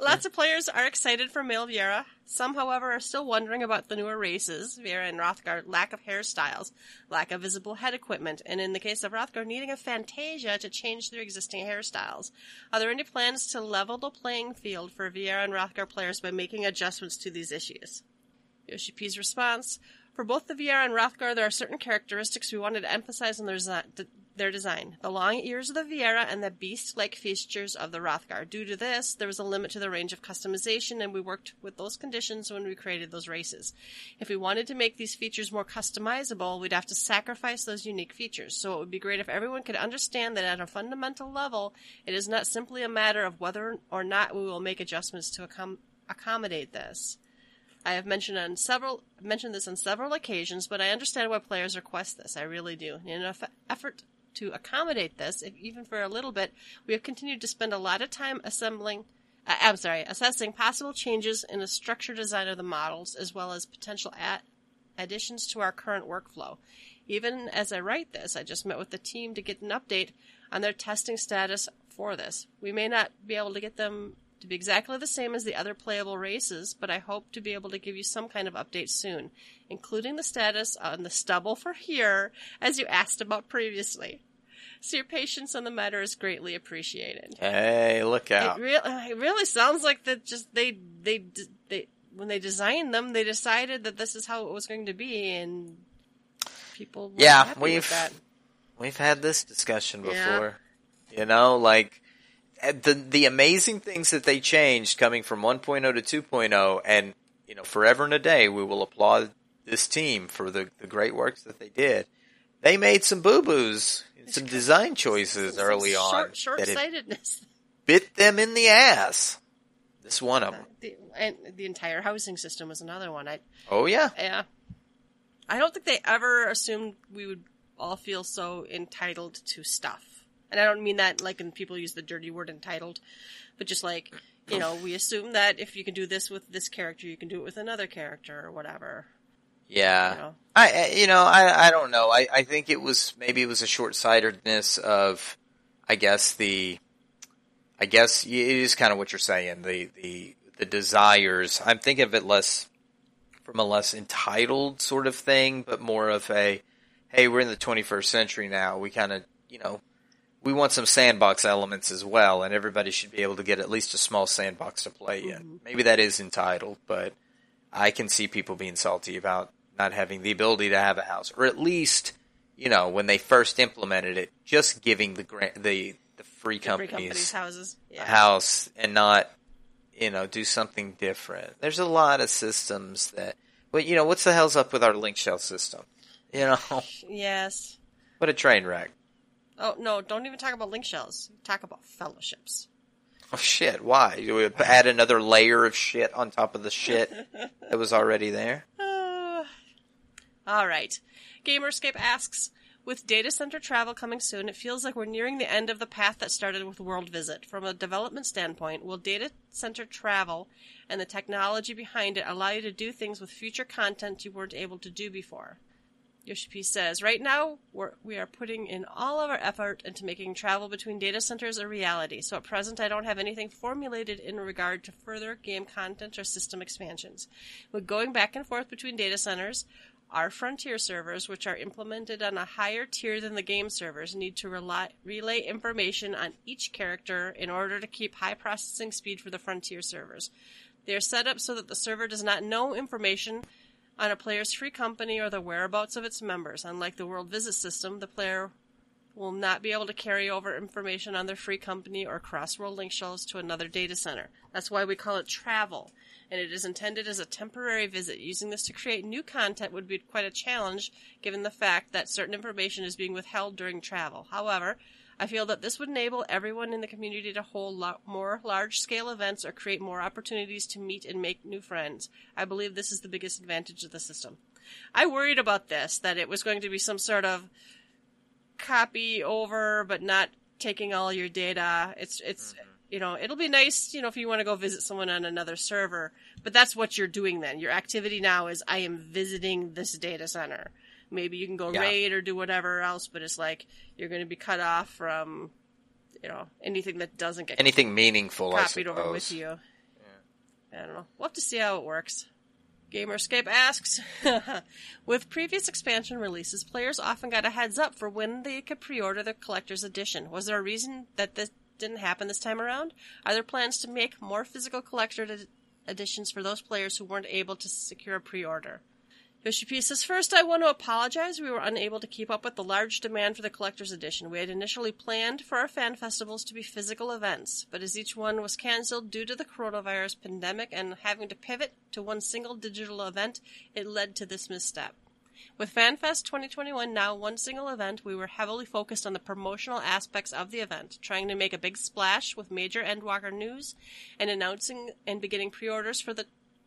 Lots of players are excited for Melviera. Some, however, are still wondering about the newer races, Viera and Rothgar, lack of hairstyles, lack of visible head equipment, and in the case of Rothgar, needing a Fantasia to change their existing hairstyles. Are there any plans to level the playing field for Viera and Rothgar players by making adjustments to these issues? Yoshi P's response, for both the Viera and Rothgar, there are certain characteristics we wanted to emphasize in their design. Their design, the long ears of the Viera and the beast-like features of the Rothgar. Due to this, there was a limit to the range of customization, and we worked with those conditions when we created those races. If we wanted to make these features more customizable, we'd have to sacrifice those unique features. So it would be great if everyone could understand that at a fundamental level, it is not simply a matter of whether or not we will make adjustments to accom- accommodate this. I have mentioned on several mentioned this on several occasions, but I understand why players request this. I really do. In an effort to accommodate this, if even for a little bit, we have continued to spend a lot of time assembling, uh, I'm sorry, assessing possible changes in the structure design of the models, as well as potential ad- additions to our current workflow. Even as I write this, I just met with the team to get an update on their testing status for this. We may not be able to get them to be exactly the same as the other playable races, but I hope to be able to give you some kind of update soon, including the status on the stubble for here, as you asked about previously. So your patience on the matter is greatly appreciated. Hey, look out. It, re- it really sounds like that just they, they, they, when they designed them, they decided that this is how it was going to be, and people weren't yeah, happy we've, with that. We've had this discussion before. Yeah. You know, like, The the amazing things that they changed coming from one point oh to two point oh, and you know, forever and a day we will applaud this team for the, the great works that they did. They made some boo-boos and some design choices early on. Short, short-sightedness. Bit them in the ass. This one of them. Uh, the, and the entire housing system was another one. I, oh, yeah. Yeah. I don't think they ever assumed we would all feel so entitled to stuff. And I don't mean that like when people use the dirty word entitled, but just like, you know, we assume that if you can do this with this character, you can do it with another character or whatever. Yeah. You know? I, you know, I, I don't know. I, I think it was, maybe it was a short-sightedness of, I guess the, I guess it is kind of what you're saying. The, the, the desires. I'm thinking of it less from a less entitled sort of thing, but more of a, hey, we're in the twenty-first century now. We kind of, you know, we want some sandbox elements as well, and everybody should be able to get at least a small sandbox to play in. Mm-hmm. Maybe that is entitled, but I can see people being salty about not having the ability to have a house, or at least, you know, when they first implemented it, just giving the gra- the, the free the companies, free companies houses. Yeah. A house and not, you know, do something different. There's a lot of systems that, well, you know, what's the hell's up with our link shell system? You know? Yes. What a train wreck. Oh, no, don't even talk about link shells. Talk about fellowships. Oh, shit. Why? Do we add another layer of shit on top of the shit that was already there? Uh, all right. Gamerscape asks, with data center travel coming soon, it feels like we're nearing the end of the path that started with World Visit. From a development standpoint, will data center travel and the technology behind it allow you to do things with future content you weren't able to do before? Yoshi says, right now, we're, we are putting in all of our effort into making travel between data centers a reality, so at present I don't have anything formulated in regard to further game content or system expansions. We're going back and forth between data centers. Our frontier servers, which are implemented on a higher tier than the game servers, need to rely, relay information on each character in order to keep high processing speed for the frontier servers. They are set up so that the server does not know information on a player's free company or the whereabouts of its members. Unlike the World Visit system, the player will not be able to carry over information on their free company or cross-world link shells to another data center. That's why we call it travel, and it is intended as a temporary visit. Using this to create new content would be quite a challenge, given the fact that certain information is being withheld during travel. However, I feel that this would enable everyone in the community to hold lo- more large-scale events or create more opportunities to meet and make new friends. I believe this is the biggest advantage of the system. I worried about this, that it was going to be some sort of copy over, but not taking all your data. It's, it's, mm-hmm. you know, it'll be nice, you know, if you want to go visit someone on another server, but that's what you're doing then. Your activity now is, I am visiting this data center. Maybe you can go yeah. raid or do whatever else, but it's like you're going to be cut off from, you know, anything that doesn't get anything meaningful copied I over with you. Yeah. I don't know. We'll have to see how it works. Gamerscape asks, with previous expansion releases, players often got a heads up for when they could pre-order the collector's edition. Was there a reason that this didn't happen this time around? Are there plans to make more physical collector ed- editions for those players who weren't able to secure a pre-order? Yoshi P says, first, I want to apologize. We were unable to keep up with the large demand for the collector's edition. We had initially planned for our fan festivals to be physical events, but as each one was canceled due to the coronavirus pandemic and having to pivot to one single digital event, it led to this misstep. With FanFest twenty twenty-one now one single event, we were heavily focused on the promotional aspects of the event, trying to make a big splash with major Endwalker news and announcing and beginning pre-orders for the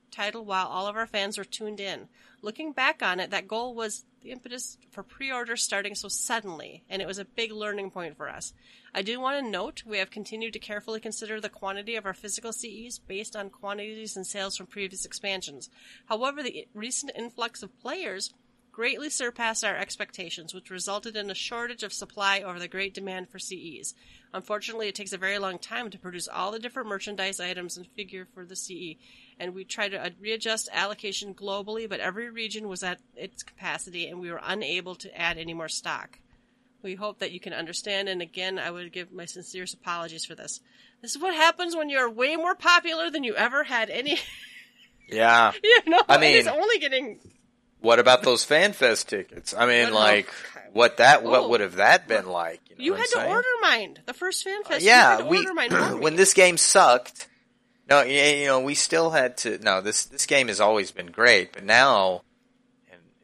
title while all of our fans were tuned in. Looking back on it, that goal was the impetus for pre-order starting so suddenly, and it was a big learning point for us. I do want to note we have continued to carefully consider the quantity of our physical C Es based on quantities and sales from previous expansions. However, the recent influx of players greatly surpassed our expectations, which resulted in a shortage of supply over the great demand for C Es. Unfortunately, it takes a very long time to produce all the different merchandise items and figure for the C E, and we tried to readjust allocation globally, but every region was at its capacity, and we were unable to add any more stock. We hope that you can understand, and again, I would give my sincerest apologies for this. This is what happens when you're way more popular than you ever had any... Yeah. You know, I mean... it's only getting... What about those FanFest tickets? I mean, like, what that what oh. would have that been like? You know you had to order mine. The first FanFest, uh, yeah, you had to we, order mine. When this game sucked, no, you know, we still had to. No, this this game has always been great, but now,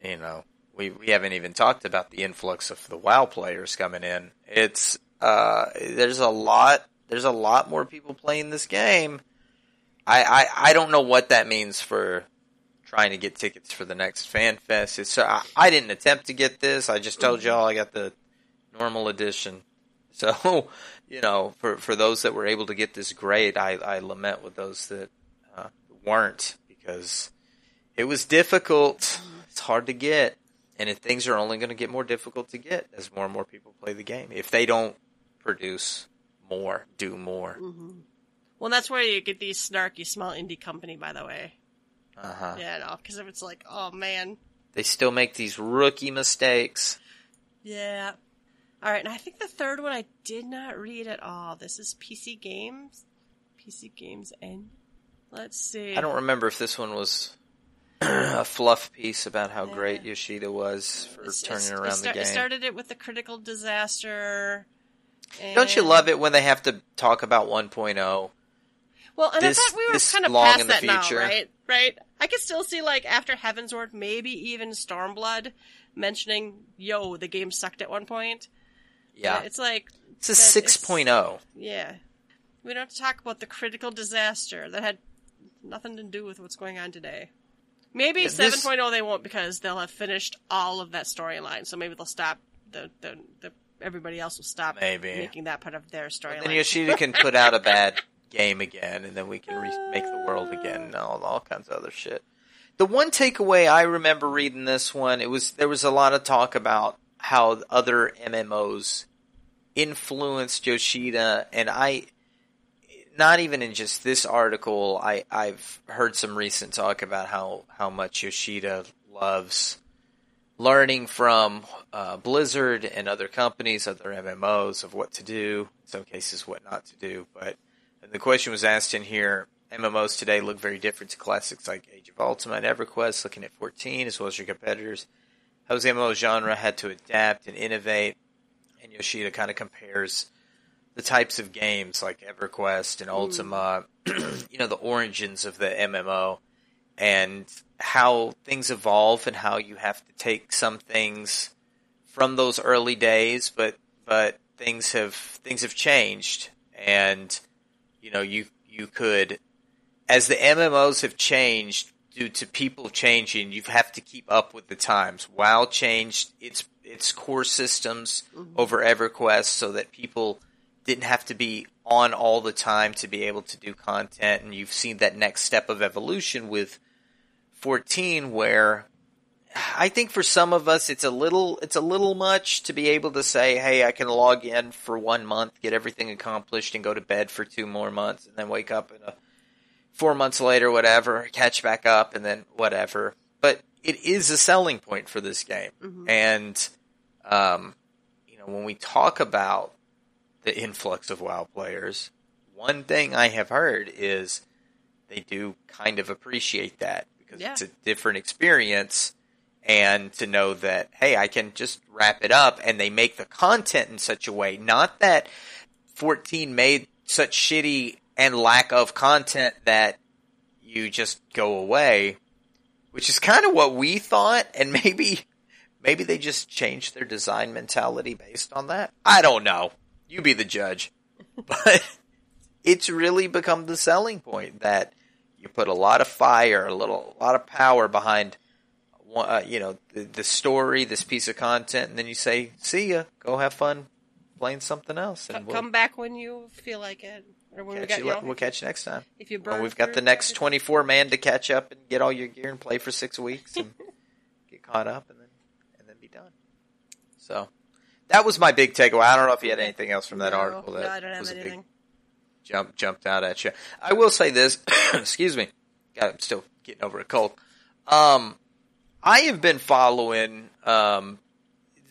and you know, we we haven't even talked about the influx of the WoW players coming in. It's uh, there's a lot, there's a lot more people playing this game. I I, I don't know what that means for. Trying to get tickets for the next fan fest. It's, so I, I didn't attempt to get this. I just told y'all I got the normal edition. So, you know, for, for those that were able to get this, great. I, I lament with those that uh, weren't, because it was difficult. It's hard to get, and if things are only going to get more difficult to get as more and more people play the game. If they don't produce more, do more. Mm-hmm. Well, that's where you get these snarky small indie company, by the way. Uh-huh. Yeah, no, because if it's like, oh man, they still make these rookie mistakes. Yeah. All right, and I think the third one I did not read at all. This is P C Games, P C Games N. Let's see. I don't remember if this one was a fluff piece about how yeah. great Yoshida was for it's, turning it's, around it start, the game. It started it with a critical disaster. And... Don't you love it when they have to talk about one point oh? Well, and this, I thought we were kind of past that future. now, right? Right? I can still see, like, after Heaven's Ward, maybe even Stormblood mentioning, yo, the game sucked at one point. Yeah. But it's like... It's a six point oh. Yeah. We don't have to talk about the critical disaster that had nothing to do with what's going on today. Maybe this... seven point oh they won't, because they'll have finished all of that storyline, so maybe they'll stop the... the, the everybody else will stop maybe. making that part of their storyline. And Yoshida can put out a bad... game again, and then we can remake the world again, and all, all kinds of other shit. The one takeaway I remember reading this one, it was there was a lot of talk about how other M M Os influenced Yoshida, and I, not even in just this article, I, I've heard some recent talk about how, how much Yoshida loves learning from uh, Blizzard and other companies, other M M Os, of what to do, in some cases what not to do, but the question was asked in here, M M Os today look very different to classics like Age of Ultimate, EverQuest, looking at fourteen, as well as your competitors. How has the M M O genre had to adapt and innovate? And Yoshida kind of compares the types of games like EverQuest and Ultima, you know, the origins of the M M O, and how things evolve and how you have to take some things from those early days, but but things have things have changed, and... You know, you you could, as the M M Os have changed due to people changing, you have to keep up with the times. WoW changed its its core systems mm-hmm. over EverQuest so that people didn't have to be on all the time to be able to do content. And you've seen that next step of evolution with fourteen, where I think for some of us, it's a little, it's a little much to be able to say, hey, I can log in for one month, get everything accomplished, and go to bed for two more months, and then wake up in a, four months later, whatever, catch back up, and then whatever. But it is a selling point for this game. Mm-hmm. And, um, you know, when we talk about the influx of WoW players, one thing I have heard is they do kind of appreciate that, because yeah. it's a different experience. And to know that, hey, I can just wrap it up, and they make the content in such a way. Not that fourteen made such shitty and lack of content that you just go away, which is kind of what we thought, and maybe maybe they just changed their design mentality based on that. I don't know. You be the judge. But it's really become the selling point that you put a lot of fire, a little, a lot of power behind Uh, you know, the, the story, this piece of content, and then you say, see ya, go have fun playing something else. And we'll come back when you feel like it. Or when we got you, y'all. We'll catch you next time. If you burn well, we've got the next twenty-four man to catch up and get all your gear and play for six weeks and get caught up and then and then be done. So that was my big takeaway. I don't know if you had anything else from that no, article. That no, I don't have was anything. A big jump, jumped out at you. I will say this. Excuse me. God, I'm still getting over a cold. Um... I have been following um,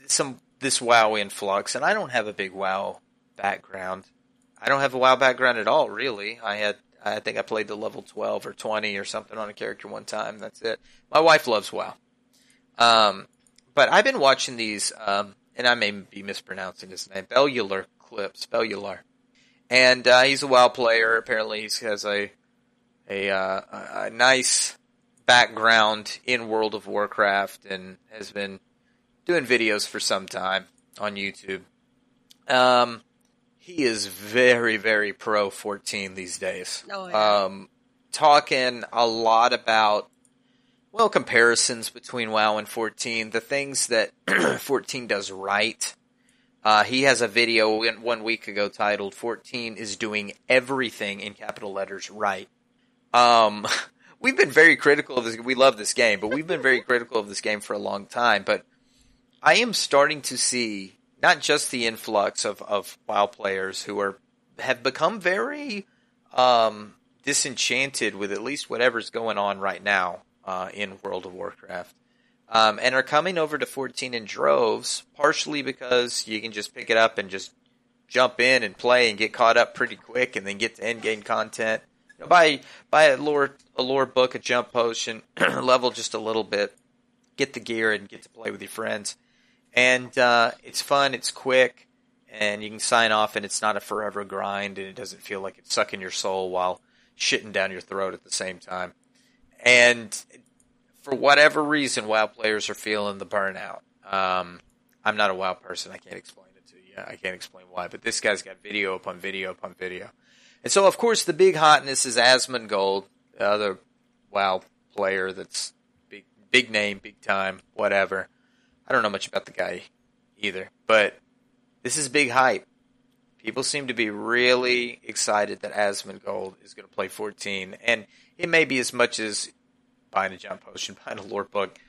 some this WoW influx, and I don't have a big WoW background. I don't have a WoW background at all, really. I had, I think I played the level twelve or twenty or something on a character one time. That's it. My wife loves WoW, um, but I've been watching these, um, and I may be mispronouncing his name, Bellular clips, Bellular, and uh, he's a WoW player. Apparently, he has a a, uh, a nice background in World of Warcraft and has been doing videos for some time on YouTube. Um, he is very, very pro fourteen these days. Oh, yeah. Um, talking a lot about, well, comparisons between WoW and fourteen, the things that fourteen does right. Uh, he has a video one week ago titled fourteen is doing everything in capital letters right. Um... We've been very critical of this. We love this game, but we've been very critical of this game for a long time. But I am starting to see not just the influx of, of WoW players who are have become very um, disenchanted with at least whatever's going on right now uh, in World of Warcraft, um, and are coming over to fourteen in droves, partially because you can just pick it up and just jump in and play and get caught up pretty quick and then get to end game content. Buy, buy a lore, a lore book, a jump potion, level just a little bit, get the gear, and get to play with your friends. And uh, it's fun, it's quick, and you can sign off, and it's not a forever grind, and it doesn't feel like it's sucking your soul while shitting down your throat at the same time. And for whatever reason, WoW players are feeling the burnout. Um, I'm not a WoW person, I can't explain it to you, I can't explain why, but this guy's got video upon video upon video. And so, of course, the big hotness is Asmongold, the other WoW player that's big, big name, big time, whatever. I don't know much about the guy either, but this is big hype. People seem to be really excited that Asmongold is going to play fourteen, and it may be as much as buying a jump potion, buying a lore book,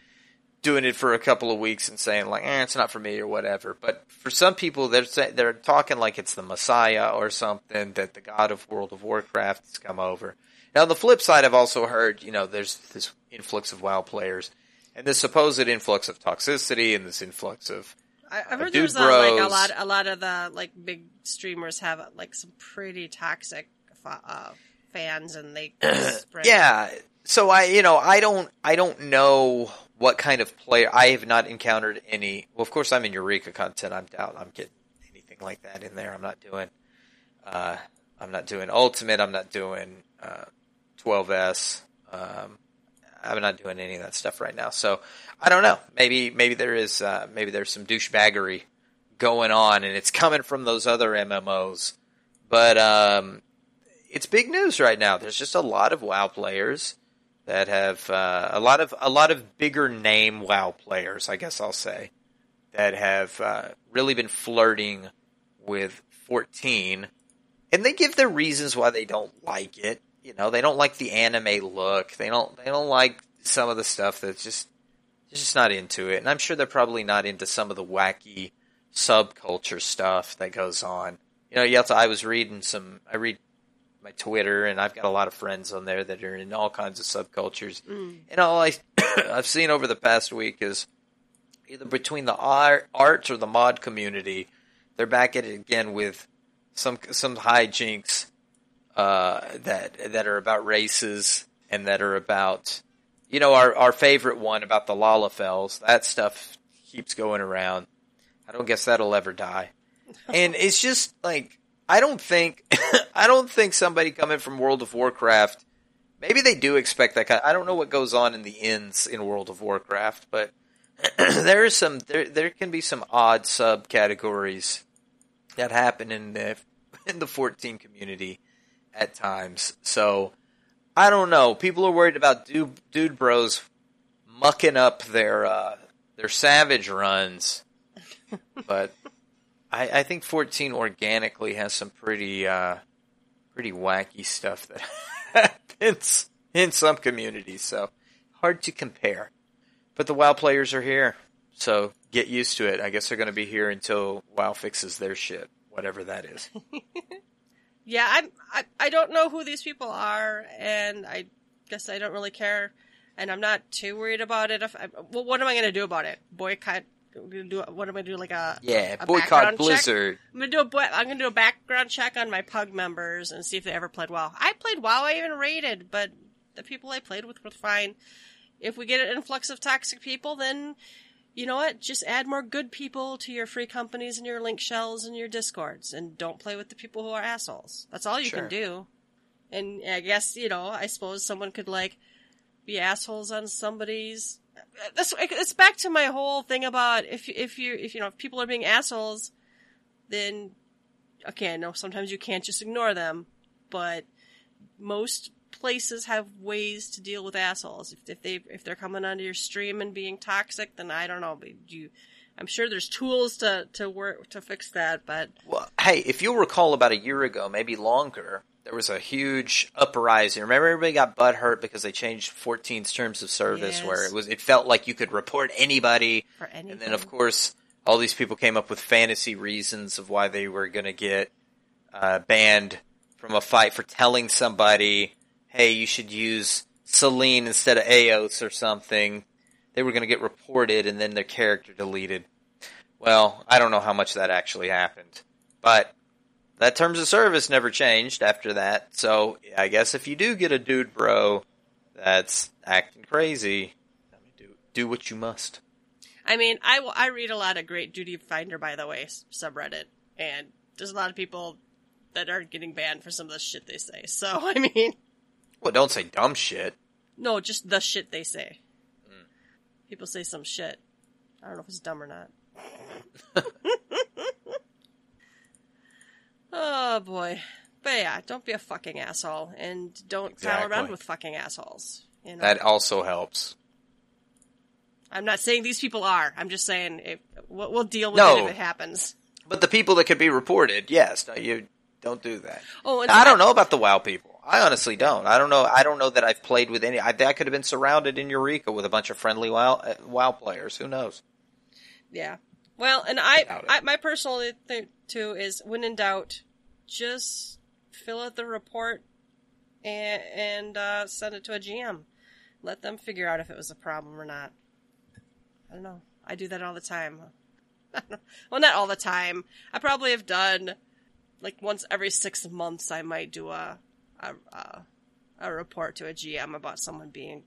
doing it for a couple of weeks and saying, like, eh, it's not for me or whatever. But for some people, they're say, they're talking like it's the Messiah or something, that the god of World of Warcraft has come over. Now, on the flip side, I've also heard, you know, there's this influx of WoW players and this supposed influx of toxicity and this influx of I, I've heard there's a, like, a lot a lot of the, like, big streamers have, like, some pretty toxic uh, fans, and they spread. Yeah. So I, you know, I don't, I don't know what kind of player. I have not encountered any. Well, of course, I'm in Eureka content. I'm doubt I'm getting anything like that in there. I'm not doing, uh, I'm not doing Ultimate. I'm not doing uh, twelve S. Um, I'm not doing any of that stuff right now. So I don't know. Maybe, maybe there is, uh, maybe there's some douchebaggery going on, and it's coming from those other M M Os. But um, it's big news right now. There's just a lot of WoW players that have uh, a lot of a lot of bigger name WoW players, I guess I'll say, that have uh, really been flirting with fourteen, and they give their reasons why they don't like it. You know, they don't like the anime look. They don't they don't like some of the stuff that's just just not into it. And I'm sure they're probably not into some of the wacky subculture stuff that goes on. You know, Yelta, I was reading some... I read my Twitter, and I've got a lot of friends on there that are in all kinds of subcultures. Mm. And all I, I've seen over the past week is either between the art, arts or the mod community, they're back at it again with some some hijinks uh, that that are about races and that are about... You know, our, our favorite one about the Lalafells, that stuff keeps going around. I don't guess that'll ever die. And it's just like, I don't think, I don't think somebody coming from World of Warcraft, maybe they do expect that kind of, I don't know what goes on in the inns in World of Warcraft, but there is some, there, there can be some odd subcategories that happen in the, in the fourteen community at times. So, I don't know. People are worried about dude, dude bros mucking up their uh, their savage runs, but I, I think fourteen organically has some pretty uh, pretty wacky stuff that happens in some communities. So hard to compare. But the WoW players are here, so get used to it. I guess they're going to be here until WoW fixes their shit, whatever that is. Yeah, I'm, I I don't know who these people are, and I guess I don't really care, and I'm not too worried about it. If I, well, what am I going to do about it? Boycott? Do what am I going to do? Like a yeah, a boycott Blizzard. Check? I'm going to do a I'm going to do a background check on my Pug members and see if they ever played WoW. I played WoW. I even raided, but the people I played with were fine. If we get an influx of toxic people, then you know what? Just add more good people to your free companies and your link shells and your discords, and don't play with the people who are assholes. That's all you sure. can do. And I guess, you know, I suppose someone could, like, be assholes on somebody's... That's, it's back to my whole thing about if if you if you know if people are being assholes, then, okay, I know sometimes you can't just ignore them, but most places have ways to deal with assholes. If, if they if they're coming onto your stream and being toxic, then I don't know. But you, I'm sure there's tools to to work to fix that. But well, hey, if you'll recall, about a year ago, maybe longer, there was a huge uprising. Remember, everybody got butt hurt because they changed fourteen's terms of service, yes. where it was it felt like you could report anybody for anything. And then of course all these people came up with fantasy reasons of why they were going to get uh, banned from a fight for telling somebody, hey, you should use Selene instead of Eos or something. They were going to get reported and then their character deleted. Well, I don't know how much that actually happened. But that terms of service never changed after that. So I guess if you do get a dude bro that's acting crazy, do, do what you must. I mean, I, I read a lot of Great Duty Finder, by the way, subreddit. And there's a lot of people that are getting banned for some of the shit they say. So, I mean... Well, don't say dumb shit. No, just the shit they say. Mm. People say some shit. I don't know if it's dumb or not. Oh, boy. But yeah, don't be a fucking asshole. And don't exactly. pile around with fucking assholes. You know? That also helps. I'm not saying these people are. I'm just saying it, we'll, we'll deal with no, it if it happens. But the people that could be reported, yes. No, you don't do that. Oh, and I don't know about the WoW people. I honestly don't. I don't know. I don't know that I've played with any. I, I could have been surrounded in Eureka with a bunch of friendly WoW, WoW players. Who knows? Yeah. Well, and I, I, my personal thing too is, when in doubt, just fill out the report and, and uh, send it to a G M. Let them figure out if it was a problem or not. I don't know. I do that all the time. Well, not all the time. I probably have done like once every six months. I might do a. A, uh, a report to a G M about someone being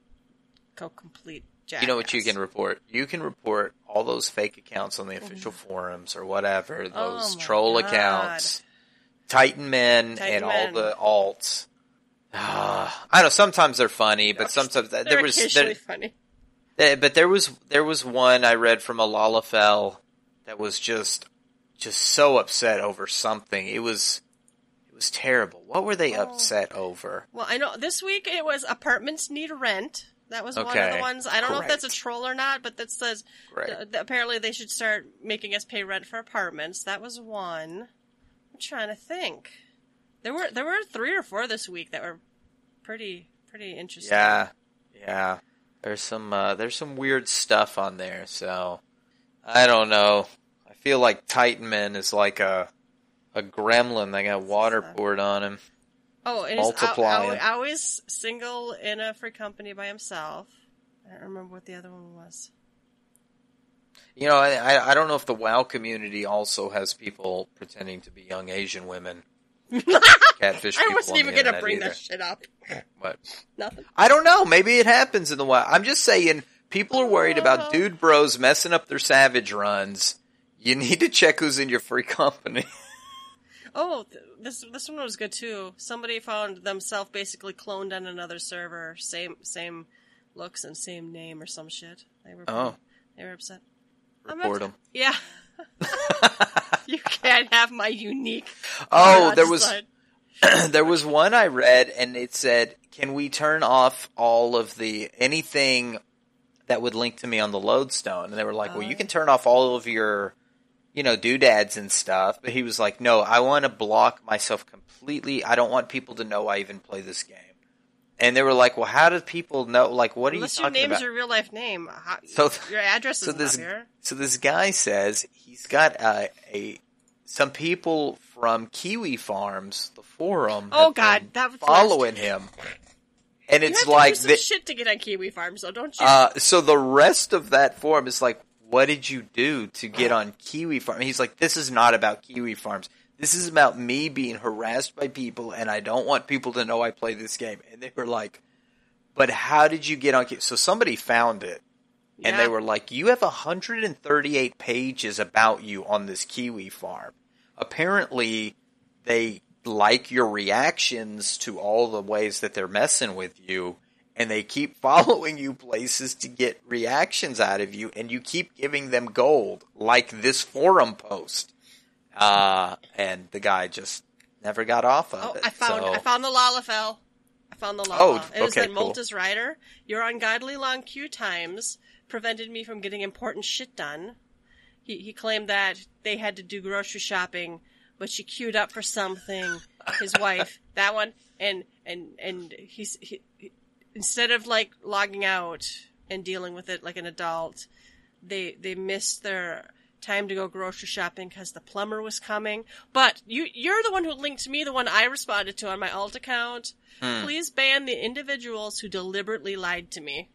a complete jackass. You know what you can report? You can report all those fake accounts on the official mm. forums or whatever, those oh troll God. accounts, Titan men, Titan and men. all the alts. Uh, I don't know. Sometimes they're funny, but no, sometimes they're there was occasionally there, funny. There, but there was there was one I read from a Lalafell that was just just so upset over something. It was. It was terrible. What were they oh. upset over? Well, I know this week it was apartments need rent. That was okay. one of the ones. I don't Correct. know if that's a troll or not, but that says th- th- apparently they should start making us pay rent for apartments. That was one. I'm trying to think. There were there were three or four this week that were pretty pretty interesting. Yeah, yeah. There's some uh, there's some weird stuff on there, so I don't know. I feel like Titanman is like a a gremlin that got water poured on him. Oh, and multiplying. I always single in a free company by himself. I don't remember what the other one was. You know, I I don't know if the WoW community also has people pretending to be young Asian women. Catfish people. I wasn't even going to bring either. that shit up. What? Nothing. I don't know. Maybe it happens in the WoW. I'm just saying, people are worried oh. about dude bros messing up their savage runs. You need to check who's in your free company. Oh, this this one was good too. Somebody found themselves basically cloned on another server, same same looks and same name or some shit. They were oh. they were upset. Report them. Yeah. You can't have my unique. Oh, there was there was one I read, and it said, "Can we turn off all of the anything that would link to me on the lodestone?" And they were like, uh, "Well, you can turn off all of your, you know, doodads and stuff." But he was like, "No, I want to block myself completely. I don't want people to know I even play this game." And they were like, "Well, how do people know? Like, what are Unless you talking about? Unless your name's your real life name, how, so th- your address so is this, not here." So this guy says he's got uh, a some people from Kiwi Farms, the forum. Oh God, that was following him, and you it's have to like do some the, shit to get on Kiwi Farms, though, don't you? Uh, so the rest of that forum is like, "What did you do to get on Kiwi Farms?" And he's like, "This is not about Kiwi Farms. This is about me being harassed by people, and I don't want people to know I play this game." And they were like, "But how did you get on?" So somebody found it, yeah. and they were like, "You have one hundred thirty-eight pages about you on this Kiwi Farm." Apparently, they like your reactions to all the ways that they're messing with you, and they keep following you places to get reactions out of you, and you keep giving them gold, like this forum post. Uh, and the guy just never got off of oh, it. I found, so. I found the Lalafell. I found the Lalafell. Oh, okay, it was that cool. Molta's Rider. "Your ungodly long queue times prevented me from getting important shit done." He he claimed that they had to do grocery shopping, but she queued up for something. His wife, that one, and and and he's he, he instead of like logging out and dealing with it like an adult, they they missed their time to go grocery shopping because the plumber was coming. But you, you're the one who linked me, the one I responded to on my alt account. Hmm. "Please ban the individuals who deliberately lied to me."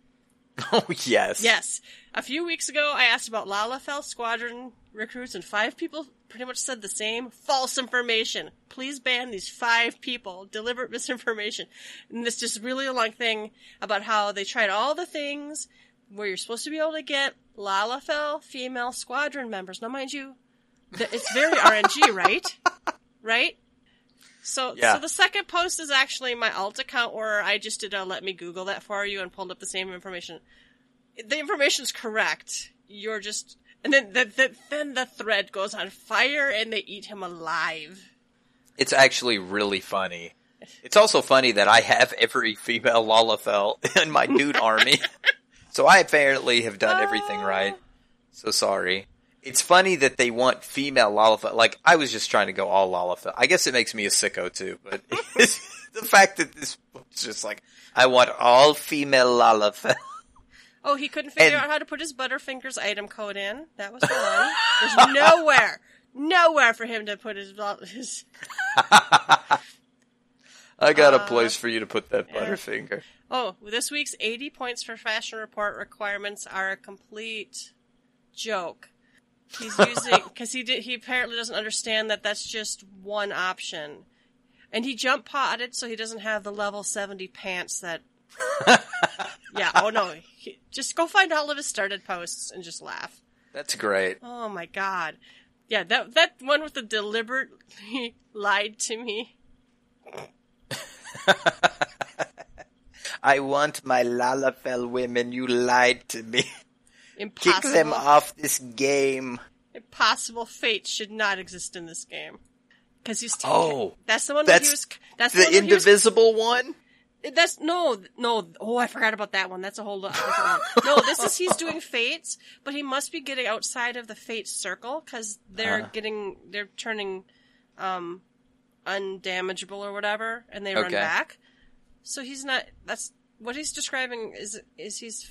Oh, yes. Yes. "A few weeks ago, I asked about Lalafell squadron recruits, and five people pretty much said the same. False information. Please ban these five people. Deliberate misinformation." And this just really long thing about how they tried all the things where you're supposed to be able to get Lalafell female squadron members. Now, mind you, the, it's very R N G, right? Right? So, yeah. So the second post is actually my alt account, where I just did a let me Google that for you and pulled up the same information. The information's correct. You're just... And then the, the, then the thread goes on fire and they eat him alive. It's actually really funny. It's also funny that I have every female Lalafell in my dude army. So I apparently have done everything right. So sorry. It's funny that they want female Lalafell. Like, I was just trying to go all Lalafell. I guess it makes me a sicko too, but the fact that this book's just like, I want all female Lalafell. Oh, he couldn't figure and, out how to put his Butterfingers item code in. That was the one. There's nowhere, nowhere for him to put his... his I got a place uh, for you to put that yeah. Butterfinger. Oh, this week's eighty points for fashion report requirements are a complete joke. He's using because he did, he apparently doesn't understand that that's just one option, and he jump potted, so he doesn't have the level seventy pants that. Yeah. Oh no. He, just go find all of his started posts and just laugh. That's great. Oh my God. Yeah. That that one with the deliberately lied to me. I want my Lalafell women. You lied to me. Impossible. Kick them off this game. Impossible fate should not exist in this game. Because he's taking, oh, that's the one. That's that he was, that's the, the one indivisible was, one. That's no, no. Oh, I forgot about that one. That's a whole lot. No, this is he's doing fates, but he must be getting outside of the fate circle because they're uh. getting they're turning. Um, undamageable or whatever, and they okay. run back. So he's not... That's... What he's describing is is he's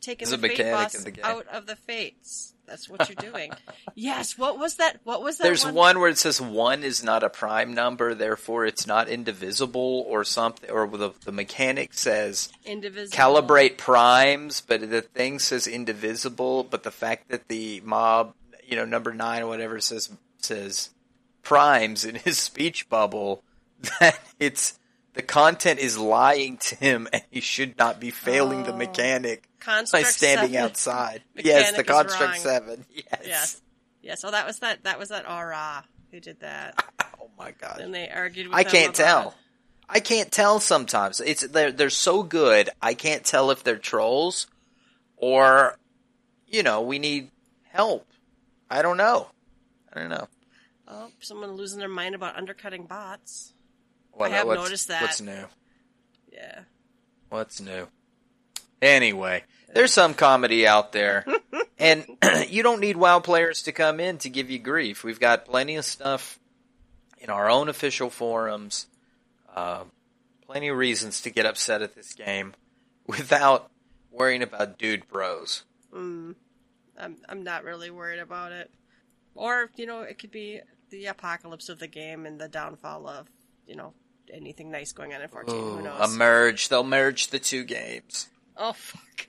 taken the fate boss out of the fates. That's what you're doing. Yes, what was that? What was that? There's one, one where it says one is not a prime number, therefore it's not indivisible or something, or the, the mechanic says indivisible. Calibrate primes, but the thing says indivisible, but the fact that the mob, you know, number nine or whatever says says primes in his speech bubble, that it's the content is lying to him and he should not be failing oh. the mechanic. Construct by standing seven. Outside. Mechanic yes, the Construct wrong. seven. Yes. Yes. Yes. Well, that was that. That was that Aura who did that. Oh my god! And they argued. With I can't tell. It. I can't tell sometimes. It's they're they're so good. I can't tell if they're trolls or, you know, we need help. I don't know. I don't know. Oh, someone losing their mind about undercutting bots. Well, I have noticed that. What's new? Yeah. What's new? Anyway, there's some comedy out there, and you don't need WoW players to come in to give you grief. We've got plenty of stuff in our own official forums, uh, plenty of reasons to get upset at this game without worrying about dude bros. Mm, I'm I'm not really worried about it. Or, you know, it could be the apocalypse of the game and the downfall of, you know, anything nice going on in fourteen. Ooh, who knows? A merge. They'll merge the two games. Oh, fuck.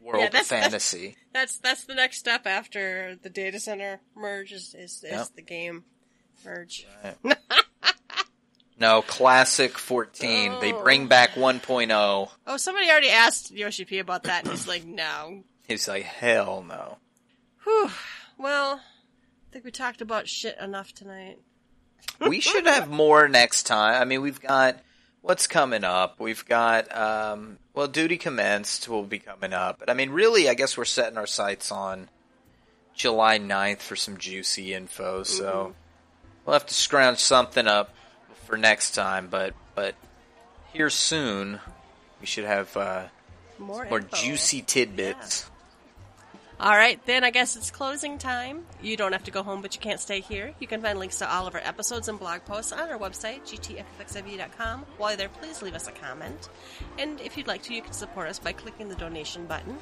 World yeah, that's, Fantasy. That's, that's that's the next step after the data center merge is, is, yep. is the game merge. Right. No, classic fourteen. Oh. They bring back one point oh. Oh, somebody already asked Yoshi P about that, and he's like, no. He's like, hell no. Whew. Well, I think we talked about shit enough tonight. We should have more next time. I mean, we've got... What's coming up? We've got, um, well, Duty Commenced will be coming up. But, I mean, really, I guess we're setting our sights on July ninth for some juicy info. So mm-hmm. we'll have to scrounge something up for next time. But but here soon, we should have uh, more, more juicy tidbits. Yeah. All right, then I guess it's closing time. You don't have to go home, but you can't stay here. You can find links to all of our episodes and blog posts on our website, g t f f x i v dot com. While you're there, please leave us a comment. And if you'd like to, you can support us by clicking the donation button.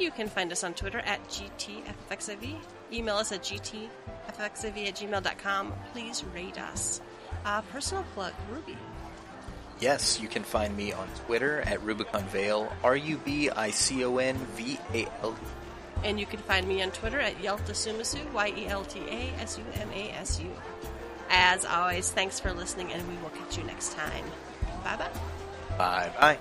You can find us on Twitter at g t f f x i v. Email us at g t f f x i v at gmail dot com. Please rate us. Uh, personal plug, Ruby. Yes, you can find me on Twitter at Rubicon Vale, R U B I C O N V A L E. And you can find me on Twitter at Yelta Sumasu, Y E L T A S U M A S U. As always, thanks for listening, and we will catch you next time. Bye-bye. Bye-bye.